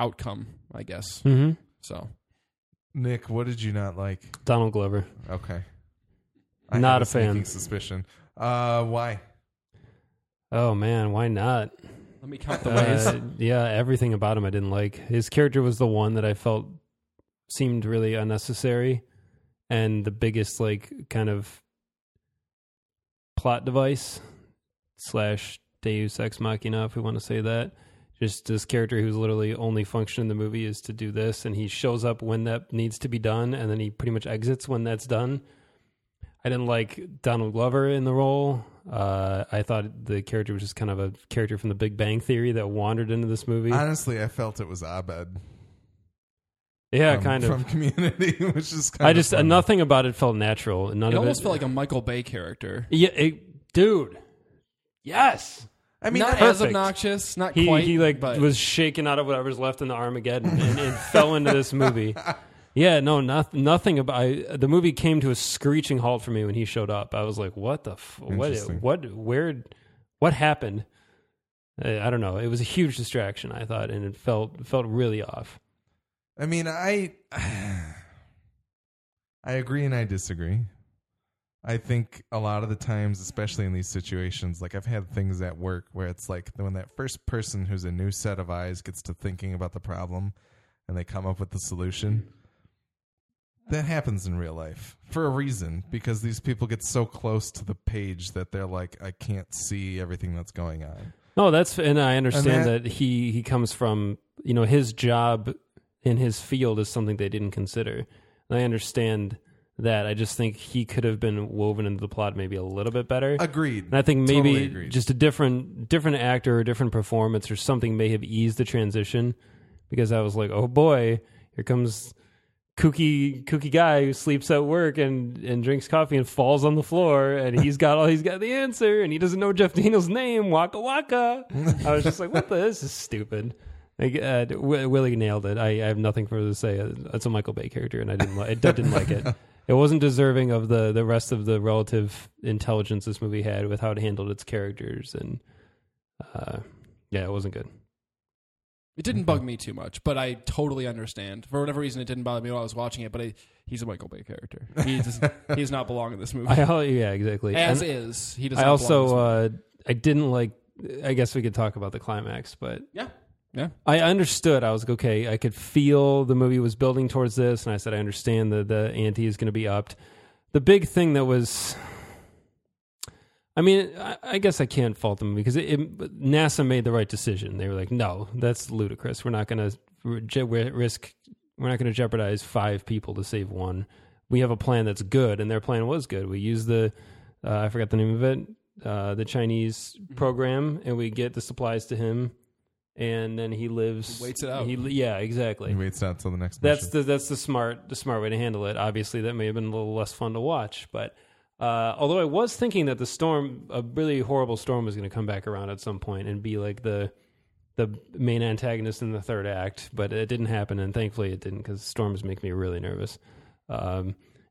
outcome, I guess. Mm-hmm. So, Nick, what did you not like? Donald Glover. Okay. I not a fan. Suspicion. Why? Oh man, why not? Let me count the ways. Everything about him I didn't like. His character was the one that I felt seemed really unnecessary, and the biggest, like, kind of plot device / Deus Ex Machina, if we want to say that. Just this character who's literally only function in the movie is to do this, and he shows up when that needs to be done, and then he pretty much exits when that's done. I didn't like Donald Glover in the role. I thought the character was just kind of a character from The Big Bang Theory that wandered into this movie. Honestly, I felt it was Abed. Yeah, kind of. From Community, which is kind of funny. Nothing about it felt natural. It almost felt like a Michael Bay character. Yeah, dude. Yes. I mean, not as obnoxious, not quite. He but was shaken out of whatever's left in the Armageddon and fell into this movie. Yeah, no, nothing about the movie came to a screeching halt for me when he showed up. I was like, "What the? What happened?" I don't know. It was a huge distraction, I thought, and it felt really off. I mean, I agree and I disagree. I think a lot of the times, especially in these situations, like I've had things at work where it's like when that first person who's a new set of eyes gets to thinking about the problem and they come up with the solution, that happens in real life for a reason, because these people get so close to the page that they're like, I can't see everything that's going on. No, and I understand that he comes from, you know, his job in his field is something they didn't consider. And I understand that. I just think he could have been woven into the plot maybe a little bit better. Agreed. And I think maybe just a different actor or different performance or something may have eased the transition, because I was like, oh boy, here comes kooky guy who sleeps at work and drinks coffee and falls on the floor, and he's got the answer, and he doesn't know Jeff Daniels' name. Waka waka. I was just like, this is stupid. Like, Willie nailed it. I have nothing further to say. It's a Michael Bay character, and I didn't like it. It wasn't deserving of the rest of the relative intelligence this movie had with how it handled its characters. And it wasn't good. It didn't bug me too much, but I totally understand. For whatever reason, it didn't bother me while I was watching it, but he's a Michael Bay character. He does not belong in this movie. Yeah, exactly. He does not belong in this movie. I didn't like... I guess we could talk about the climax, but... Yeah. I understood. I was like, okay, I could feel the movie was building towards this, and I said, I understand that the ante is going to be upped. The big thing that was... I mean, I guess I can't fault them, because NASA made the right decision. They were like, no, that's ludicrous. We're not going to risk... We're not going to jeopardize 5 people to save 1. We have a plan that's good, and their plan was good. We use the... I forgot the name of it. The Chinese program, and we get the supplies to him. And then he lives. He waits it out. Yeah, exactly. He waits out till the next. That's the smart way to handle it. Obviously, that may have been a little less fun to watch, but although I was thinking that a really horrible storm, was going to come back around at some point and be like the main antagonist in the third act, but it didn't happen, and thankfully it didn't, because storms make me really nervous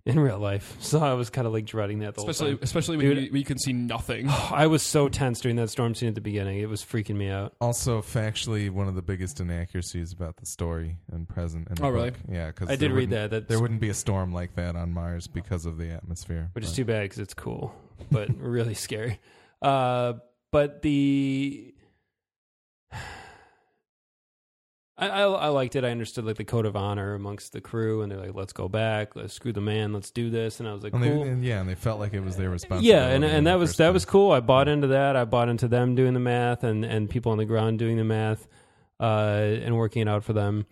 in real life. So I was kind of like dreading that the whole time. Especially when you can see nothing. I was so tense during that storm scene at the beginning. It was freaking me out. Also, factually, one of the biggest inaccuracies about the story and present. And really? Yeah, because I did read that there wouldn't be a storm like that on Mars because of the atmosphere. Which is too bad, because it's cool, but really scary. But the... I liked it. I understood like the code of honor amongst the crew, and they're like, "Let's go back. Let's screw the man. Let's do this." And I was like, "Cool." And they felt like it was their responsibility. Yeah, and that was cool. I bought into that. I bought into them doing the math and people on the ground doing the math and working it out for them.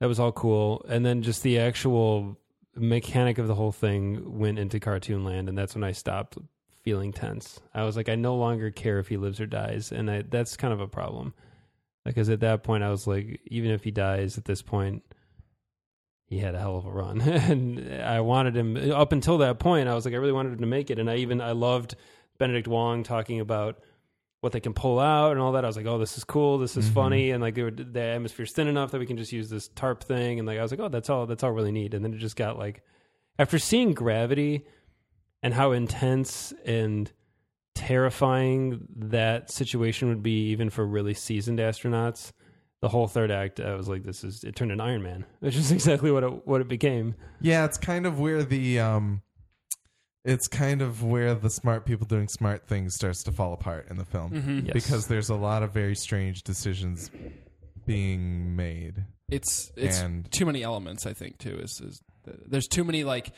That was all cool. And then just the actual mechanic of the whole thing went into cartoon land, and that's when I stopped feeling tense. I was like, I no longer care if he lives or dies, and that's kind of a problem. Because at that point, I was like, even if he dies at this point, he had a hell of a run. And I wanted him, up until that point, I was like, I really wanted him to make it. And I loved Benedict Wong talking about what they can pull out and all that. I was like, oh, this is cool. This is funny. And like the atmosphere's thin enough that we can just use this tarp thing. And like, I was like, oh, that's all I really need. And then it just got like, after seeing Gravity and how intense and terrifying that situation would be, even for really seasoned astronauts, the whole third act, I was like, it turned into Iron Man, which is exactly what it became. Yeah, it's kind of where the smart people doing smart things starts to fall apart in the film. Yes. Because there's a lot of very strange decisions being made. It's too many elements, I think, too. There's too many, like,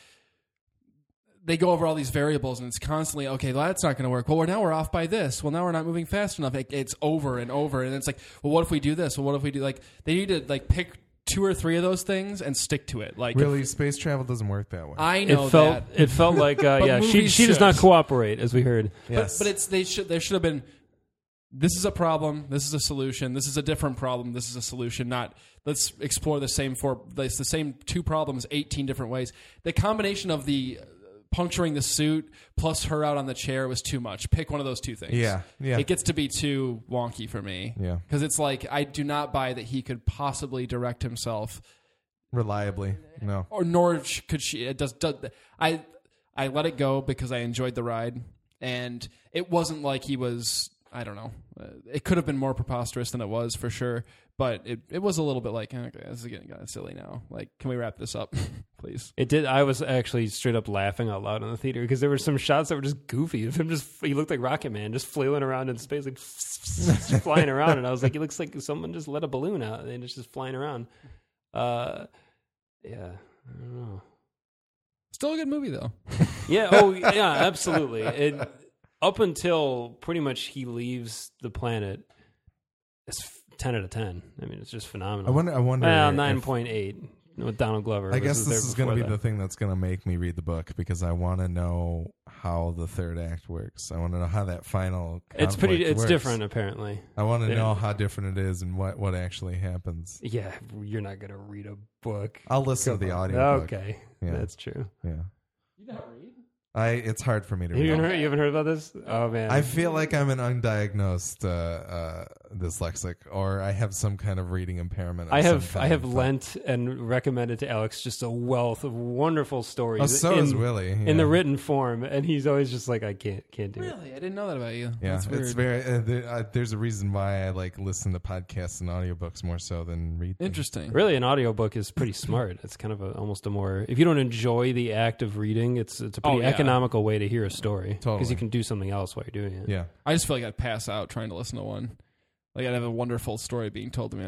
they go over all these variables, and it's constantly, okay, well, that's not going to work. Well, now we're off by this. Well, now we're not moving fast enough. It's over and over. And it's like, well, what if we do this? Well, what if we do, like, they need to like pick 2 or 3 of those things and stick to it. Like, really, space travel doesn't work that way. I know that. It felt like, yeah, she does not cooperate, as we heard. Yes. But there should have been this is a problem, this is a solution, this is a different problem, this is a solution, not let's explore the same two problems 18 different ways. The combination of the puncturing the suit plus her out on the chair was too much. Pick one of those two things. Yeah. It gets to be too wonky for me. Yeah. Because it's like, I do not buy that he could possibly direct himself reliably. No. Or nor could she. It does I let it go because I enjoyed the ride, and it wasn't like he was, I don't know. It could have been more preposterous than it was for sure, but it was a little bit like, okay, this is getting kind of silly now. Like, can we wrap this up, please? It did. I was actually straight up laughing out loud in the theater because there were some shots that were just goofy of him. He looked like Rocket Man, just flailing around in space, like flying around. And I was like, it looks like someone just let a balloon out and it's just flying around. Yeah, I don't know. Still a good movie though. Yeah. Oh, yeah. Absolutely. It, up until pretty much he leaves the planet, it's 10 out of 10. I mean, it's just phenomenal. I wonder. Well, 9.8 with Donald Glover. I guess this is going to be the thing that's going to make me read the book, because I want to know how the third act works. I want to know how that final It's different, apparently. I want to know how different it is and what actually happens. Yeah, you're not going to read a book. I'll listen to the audiobook. Okay, yeah. That's true. Yeah. You don't read? It's hard for me to read. You haven't heard about this? Oh, man. I feel like I'm an undiagnosed dyslexic, or I have some kind of reading impairment. I have lent and recommended to Alex just a wealth of wonderful stories. Oh, so is Willie. Yeah. In the written form, and he's always just like, I can't do it. Really? I didn't know that about you. Yeah, that's weird. It's very, there's a reason why I like listen to podcasts and audiobooks more so than read them. Interesting. Really, an audiobook is pretty smart. It's kind of almost a more, if you don't enjoy the act of reading, it's a pretty economical way to hear a story, because you can do something else while you're doing it. Yeah, I just feel like I'd pass out trying to listen to one. Like I'd have a wonderful story being told to me.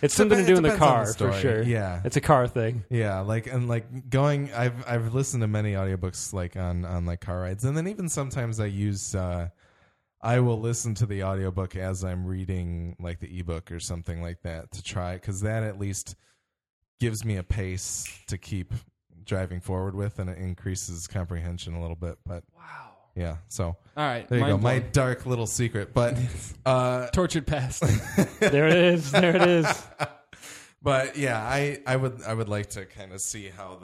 It's something to do in the car for sure. Yeah, it's a car thing. Yeah, I've listened to many audiobooks like on like car rides, and then even sometimes I use. I will listen to the audiobook as I'm reading like the ebook or something like that to try, because that at least gives me a pace to keep driving forward with, and it increases comprehension a little bit. But wow, yeah. So all right, there you go. My dark little secret, but tortured past. There it is. But yeah, I would like to kind of see how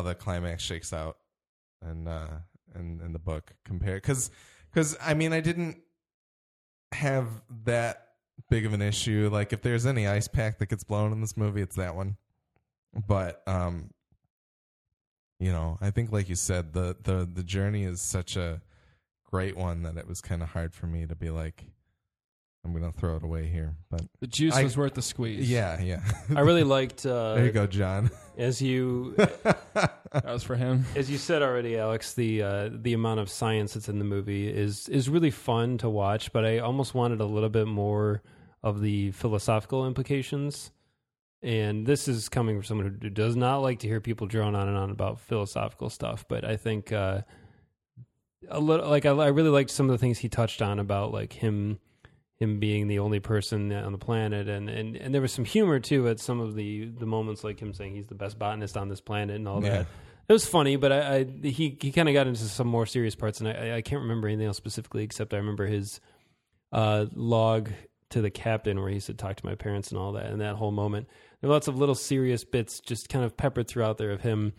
the climax shakes out, and the book compare, because I mean, I didn't have that big of an issue. Like if there's any ice pack that gets blown in this movie, it's that one. But you know, I think, like you said, the journey is such a great one that it was kind of hard for me to be like, I'm going to throw it away here. But the juice was worth the squeeze. Yeah, yeah. I really liked... there you go, John. As you... that was for him. As you said already, Alex, the amount of science that's in the movie is really fun to watch, but I almost wanted a little bit more of the philosophical implications. And this is coming from someone who does not like to hear people drone on and on about philosophical stuff. But I think a little, like I really liked some of the things he touched on about like him being the only person on the planet, and there was some humor too at some of the moments, like him saying he's the best botanist on this planet and all that. It was funny, but he kind of got into some more serious parts, and I can't remember anything else specifically except I remember his log to the captain where he said, "Talk to my parents" and all that, and that whole moment. There are lots of little serious bits just kind of peppered throughout there of him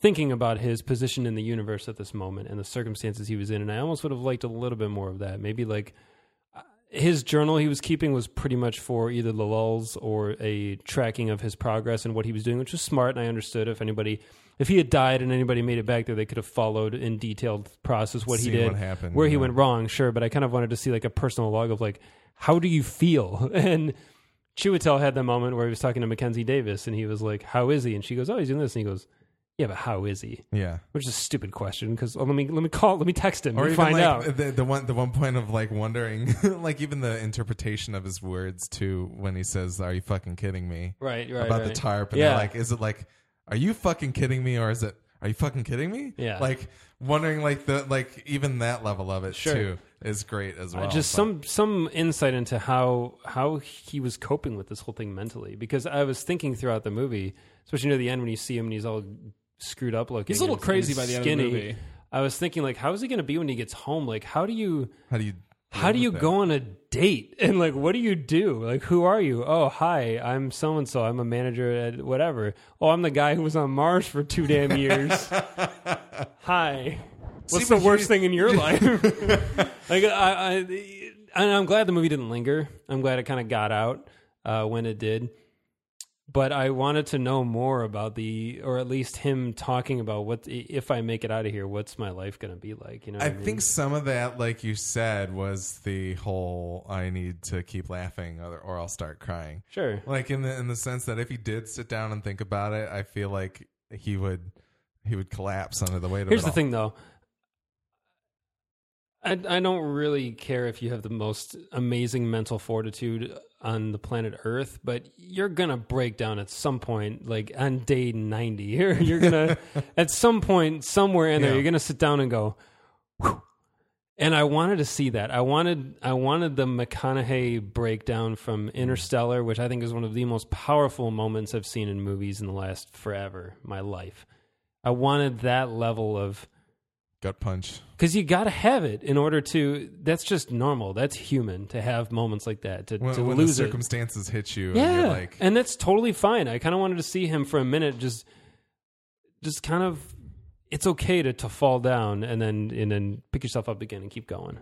thinking about his position in the universe at this moment and the circumstances he was in. And I almost would have liked a little bit more of that. Maybe like his journal he was keeping was pretty much for either the lulls or a tracking of his progress and what he was doing, which was smart. And I understood if he had died and anybody made it back there, they could have followed in detailed process what he did, what happened, where he went wrong. Sure. But I kind of wanted to see like a personal log of like, how do you feel? And Chiwetel had that moment where he was talking to Mackenzie Davis, and he was like, "How is he?" And she goes, "Oh, he's doing this." And he goes, "Yeah, but how is he?" Yeah, which is a stupid question because let me text him or and find like out. The one point of like wondering, like even the interpretation of his words too when he says, "Are you fucking kidding me?" Right. About the tarp, and like, is it like, "Are you fucking kidding me?" or is it, "Are you fucking kidding me?" Yeah, like wondering like even that level of it too. Is great as well. Just some insight into how he was coping with this whole thing mentally, because I was thinking throughout the movie, especially near the end when you see him and he's all screwed up looking. He's a little crazy by the end of the movie. I was thinking, like, how is he going to be when he gets home? Like, how do you go on a date? And like, what do you do? Like, who are you? Oh, hi, I'm so-and-so. I'm a manager at whatever. Oh, I'm the guy who was on Mars for 2 damn years. Hi. What's the worst thing in your life? Like, and I'm glad the movie didn't linger. I'm glad it kind of got out when it did. But I wanted to know more about or at least him talking about what, if I make it out of here, what's my life going to be like? You know, I think some of that, like you said, was the whole, I need to keep laughing or I'll start crying. Sure. Like in the sense that if he did sit down and think about it, I feel like he would collapse under the weight of it all. Here's the thing though. I don't really care if you have the most amazing mental fortitude on the planet Earth, but you're going to break down at some point, like on day 90. You're going to, at some point, somewhere in there, you're going to sit down and go, whew. And I wanted to see that. I wanted the McConaughey breakdown from Interstellar, which I think is one of the most powerful moments I've seen in movies in the last forever, my life. I wanted that level of gut punch. Because you got to have it in order to... That's just normal. That's human to have moments like that, to lose the circumstances it. Hit you. Yeah, and, you're like... and that's totally fine. I kind of wanted to see him for a minute just kind of... It's okay to fall down and then pick yourself up again and keep going.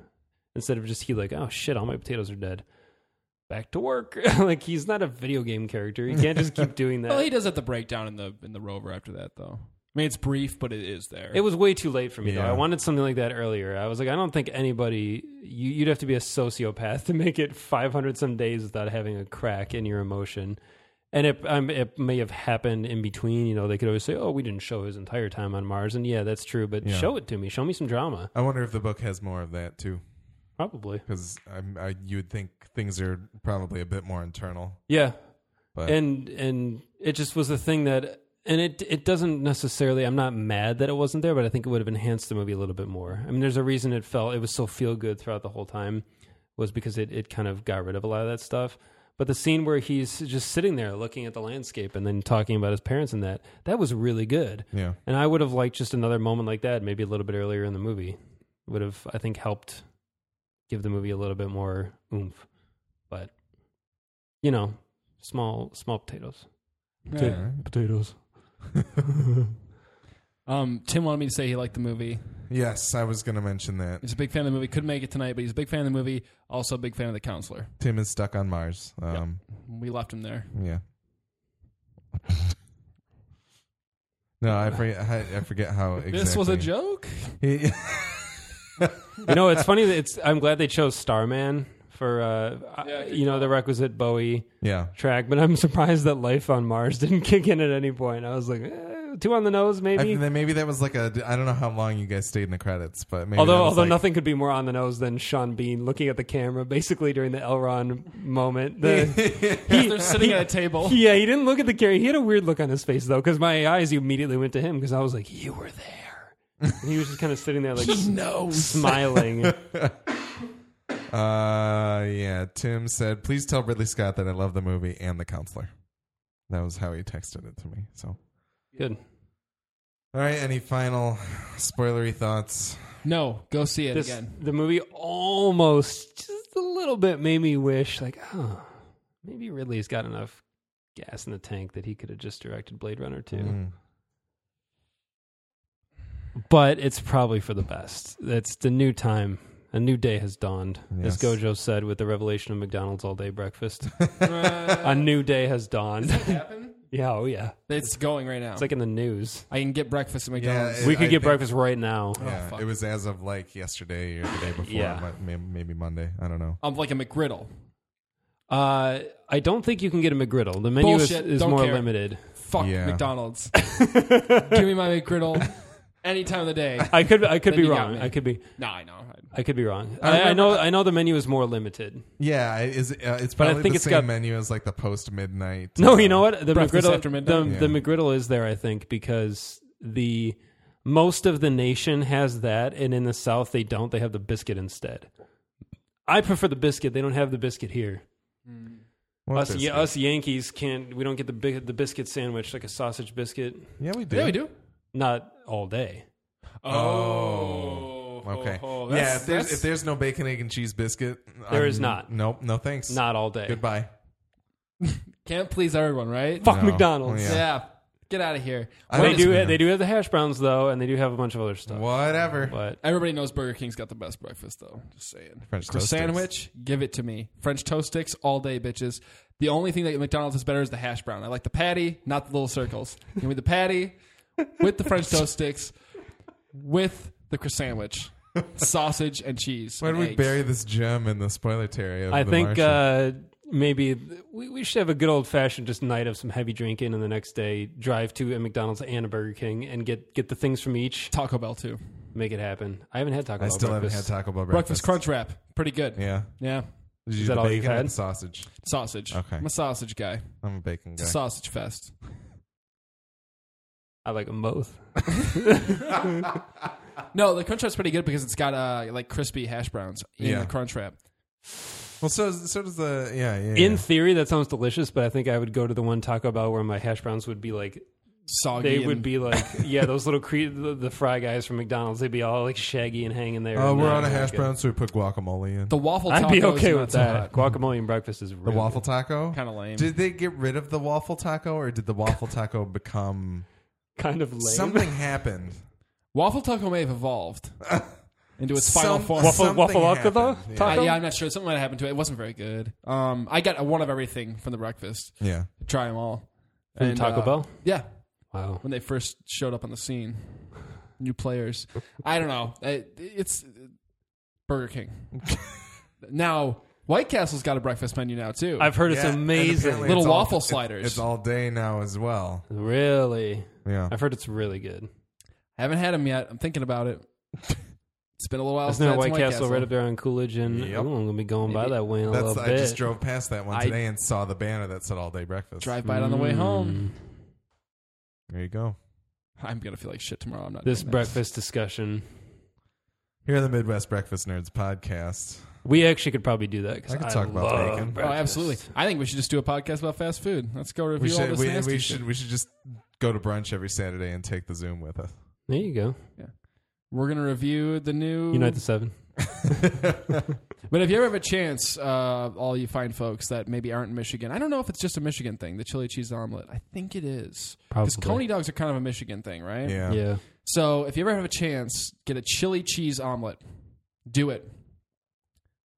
Instead of just he like, oh shit, all my potatoes are dead. Back to work. Like, he's not a video game character. He can't just keep doing that. Well, he does have the breakdown in the rover after that, though. I mean, it's brief, but it is there. It was way too late for me, though. I wanted something like that earlier. I was like, I don't think anybody... You'd have to be a sociopath to make it 500-some days without having a crack in your emotion. And it may have happened in between. You know, they could always say, oh, we didn't show his entire time on Mars. And yeah, that's true, but show it to me. Show me some drama. I wonder if the book has more of that, too. Probably. Because you would think things are probably a bit more internal. Yeah. But. And it just was the thing that... And it doesn't necessarily... I'm not mad that it wasn't there, but I think it would have enhanced the movie a little bit more. I mean, there's a reason it was so feel-good throughout the whole time, was because it kind of got rid of a lot of that stuff. But the scene where he's just sitting there looking at the landscape and then talking about his parents and that was really good. Yeah. And I would have liked just another moment like that, maybe a little bit earlier in the movie. It would have, I think, helped give the movie a little bit more oomph. But, you know, small potatoes. Yeah. Potatoes. Tim wanted me to say he liked the movie. Yes, I was going to mention that. He's a big fan of the movie. Couldn't make it tonight, but he's a big fan of the movie. Also a big fan of The Counselor. Tim is stuck on Mars. We left him there. Yeah. No, I forget how exactly. This was a joke? You know, it's funny. I'm glad they chose Starman for the requisite Bowie track, but I'm surprised that Life on Mars didn't kick in at any point. I was like, two on the nose, maybe. Maybe that was like I don't know how long you guys stayed in the credits, but maybe although like, nothing could be more on the nose than Sean Bean looking at the camera, basically during the Elrond moment. They're sitting at a table. Yeah, he didn't look at the camera. He had a weird look on his face though, because my eyes immediately went to him because I was like, you were there, and he was just kind of sitting there like smiling. Tim said, please tell Ridley Scott that I love the movie and The Counselor. That was how he texted it to me. So good. All right, any final spoilery thoughts? No, go see it again. The movie almost just a little bit made me wish, like, oh, maybe Ridley's got enough gas in the tank that he could have just directed Blade Runner 2. Mm. But it's probably for the best. That's the new time. A new day has dawned, as Gojo said with the revelation of McDonald's all-day breakfast. A new day has dawned. Does that happen? Yeah, oh yeah. It's going right now. It's like in the news. I can get breakfast at McDonald's. I think breakfast right now. Yeah, oh, it was as of like yesterday or the day before, maybe Monday. I don't know. Like a McGriddle. I don't think you can get a McGriddle. The menu is more limited. Fuck McDonald's. Give me my McGriddle. Any time of the day. I could be wrong. I could be wrong. I know the menu is more limited. Yeah, it's probably the same menu as like the post midnight. No, you know what? The McGriddle after midnight. The McGriddle is there, I think, because the most of the nation has that, and in the South they don't. They have the biscuit instead. I prefer the biscuit. They don't have the biscuit here. Mm. Us Yankees can't. We don't get the biscuit sandwich, like a sausage biscuit. Yeah, we do. Not all day. Oh. Okay. Oh, yeah, if there's no bacon, egg, and cheese biscuit. There is not. Nope. No thanks. Not all day. Goodbye. Can't please everyone, right? Fuck no. McDonald's. Yeah. Get out of here. They do have the hash browns, though, and they do have a bunch of other stuff. Whatever. But everybody knows Burger King's got the best breakfast, though. Just saying. French toast sandwich, sticks. Give it to me. French toast sticks all day, bitches. The only thing that McDonald's is better is the hash brown. I like the patty, not the little circles. Give me the patty with the French toast sticks, with the croissant sandwich, sausage and cheese. Why do we bury this gem in the spoiler area? I think. Maybe we should have a good old-fashioned just night of some heavy drinking, and the next day drive to a McDonald's and a Burger King and get the things from each. Taco Bell, too. Make it happen. I haven't had Taco Bell breakfast. I still haven't had Taco Bell breakfast. Crunch Wrap. Pretty good. Yeah. Yeah. Is that all you've had? And sausage. Sausage. Okay. I'm a sausage guy. I'm a bacon guy. It's a sausage fest. I like them both. No, the Crunch Wrap's pretty good because it's got like crispy hash browns in the Crunch Wrap. Well, so does the... Yeah. In theory, that sounds delicious, but I think I would go to the one Taco Bell where my hash browns would be like... Soggy. They would be like... Yeah, those little... the fry guys from McDonald's, they'd be all like shaggy and hanging there. Oh, we're on a hash brown, so we put guacamole in. The waffle taco. I'd be okay with that. Guacamole and breakfast is really... The waffle taco? Kind of lame. Did they get rid of the waffle taco, or did the waffle taco become... Kind of lame? Something happened. Waffle taco may have evolved. Into its final form. Waffle Aka, though? Yeah. I'm not sure. Something might have happened to it. It wasn't very good. I got one of everything from the breakfast. Yeah. Try them all. And Taco Bell? Yeah. Wow. When they first showed up on the scene. New players. I don't know. It's Burger King. Now, White Castle's got a breakfast menu now, too. I've heard it's amazing. Little waffle sliders. It's all day now as well. Really? Yeah. I've heard it's really good. I haven't had them yet. I'm thinking about it. It's been a little while. Isn't that White Castle right up there on Coolidge? And yep. I'm going to be going by that way in a little bit. I just drove past that one today and saw the banner that said all day breakfast. Drive by it on the way home. There you go. I'm going to feel like shit tomorrow. I'm not doing this. This breakfast discussion. Here on the Midwest Breakfast Nerds podcast. We actually could probably do that because I talk about bacon. Breakfast. Oh, absolutely. I think we should just do a podcast about fast food. Let's go review all this nasty shit. We should just go to brunch every Saturday and take the Zoom with us. There you go. Yeah. We're going to review the new... Unite the Seven. But if you ever have a chance, all you fine folks that maybe aren't in Michigan, I don't know if it's just a Michigan thing, the chili cheese omelet. I think it is. Probably. Because Coney dogs are kind of a Michigan thing, right? Yeah. So if you ever have a chance, get a chili cheese omelet. Do it.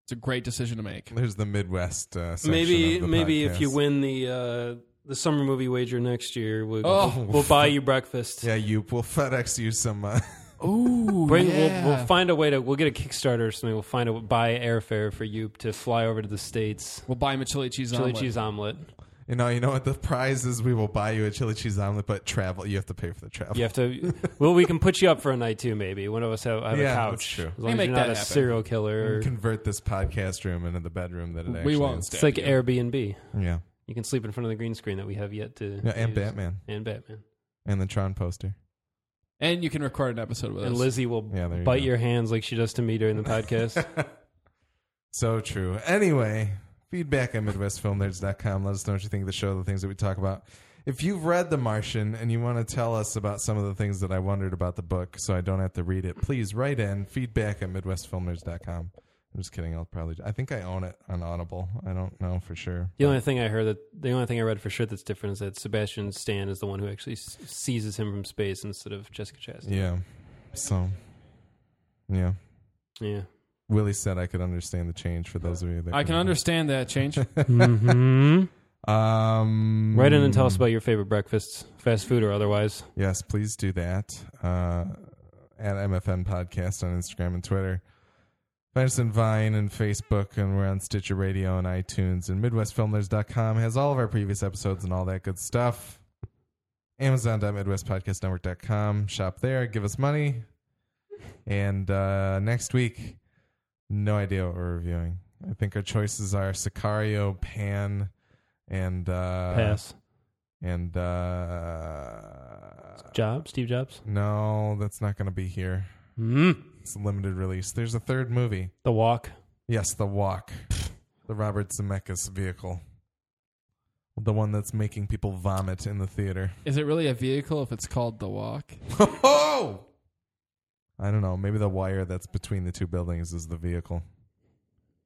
It's a great decision to make. There's the Midwest section of the podcast. If you win the summer movie wager next year, we'll buy you breakfast. Yeah, we'll FedEx you some... Ooh, we'll find a way to... We'll get a Kickstarter or something. We'll find a... Buy airfare for you to fly over to the States. We'll buy him a chili cheese omelet. You know what the prize is? We will buy you a chili cheese omelet, but travel... You have to pay for the travel. You have to... Well, we can put you up for a night, too, maybe. One of us have a couch. That's true. As long as you're not a serial killer. Or convert this podcast room into the bedroom that it actually is. We won't. It's like Airbnb. Yeah. You can sleep in front of the green screen that we have yet to... Yeah, and use. Batman. And Batman. And the Tron poster. And you can record an episode with us. And Lizzie will bite your hands like she does to me during the podcast. So true. Anyway, feedback at MidwestFilmNerds.com. Let us know what you think of the show, the things that we talk about. If you've read The Martian and you want to tell us about some of the things that I wondered about the book so I don't have to read it, please write in feedback at MidwestFilmNerds.com. I'm just kidding. I think I own it on Audible. I don't know for sure. The only thing I read for sure that's different is that Sebastian Stan is the one who actually seizes him from space instead of Jessica Chastain. Yeah. So. Yeah. Yeah. Willie said I could understand the change for those of you that... I can understand that change. Mm-hmm. Write in and tell us about your favorite breakfasts, fast food or otherwise. Yes, please do that. At MFN Podcast on Instagram and Twitter. Find us on Vine and Facebook, and we're on Stitcher Radio and iTunes. And MidwestFilmNerds.com has all of our previous episodes and all that good stuff. Amazon.MidwestPodcastNetwork.com. Shop there. Give us money. And next week, no idea what we're reviewing. I think our choices are Sicario, Pan, and... Pass. And... Steve Jobs? No, that's not going to be here. It's a limited release. There's a third movie. The Walk. Yes, The Walk. The Robert Zemeckis vehicle. The one that's making people vomit in the theater. Is it really a vehicle if it's called The Walk? Oh! I don't know. Maybe the wire that's between the two buildings is the vehicle.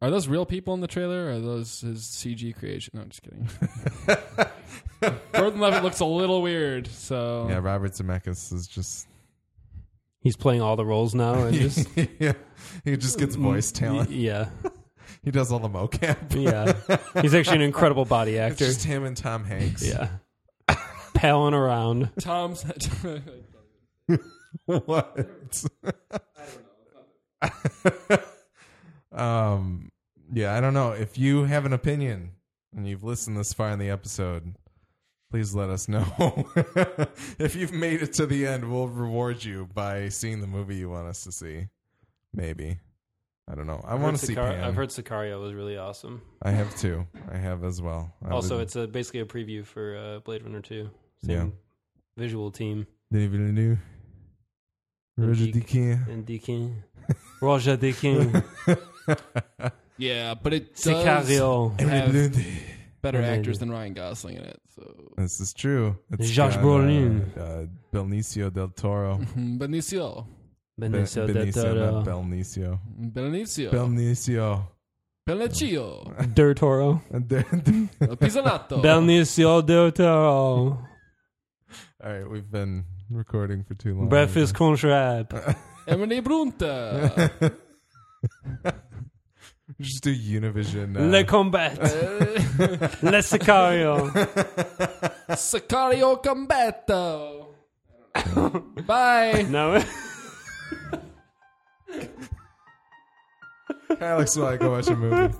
Are those real people in the trailer? Or are those his CG creation? No, I'm just kidding. Gordon Levitt looks a little weird. So yeah, Robert Zemeckis is just... He's playing all the roles now. And just yeah. He just gets voice talent. Yeah. He does all the mocap. Yeah. He's actually an incredible body actor. It's just him and Tom Hanks. Yeah. Palling around. Tom's... What? I don't know. Yeah, I don't know. If you have an opinion and you've listened this far in the episode, please let us know. If you've made it to the end, we'll reward you by seeing the movie you want us to see. Maybe. I don't know. I want to see Pan. I've heard Sicario was really awesome. I have too. I have as well. Also, it's basically a preview for Blade Runner 2. Same visual team. Denis Villeneuve. Roger Deakin. Roger Deakin. Yeah, but it does have better actors than Ryan Gosling in it. So this is true. It's Josh Brolin, Benicio del Toro, Benicio del Toro, Benicio del Toro. All right, we've been recording for too long. Breakfast Contrab. Emily Brunta. Just do Univision. Le Combat. Le Sicario. Sicario Combatto. Bye. No. Alex, will I go watch a movie?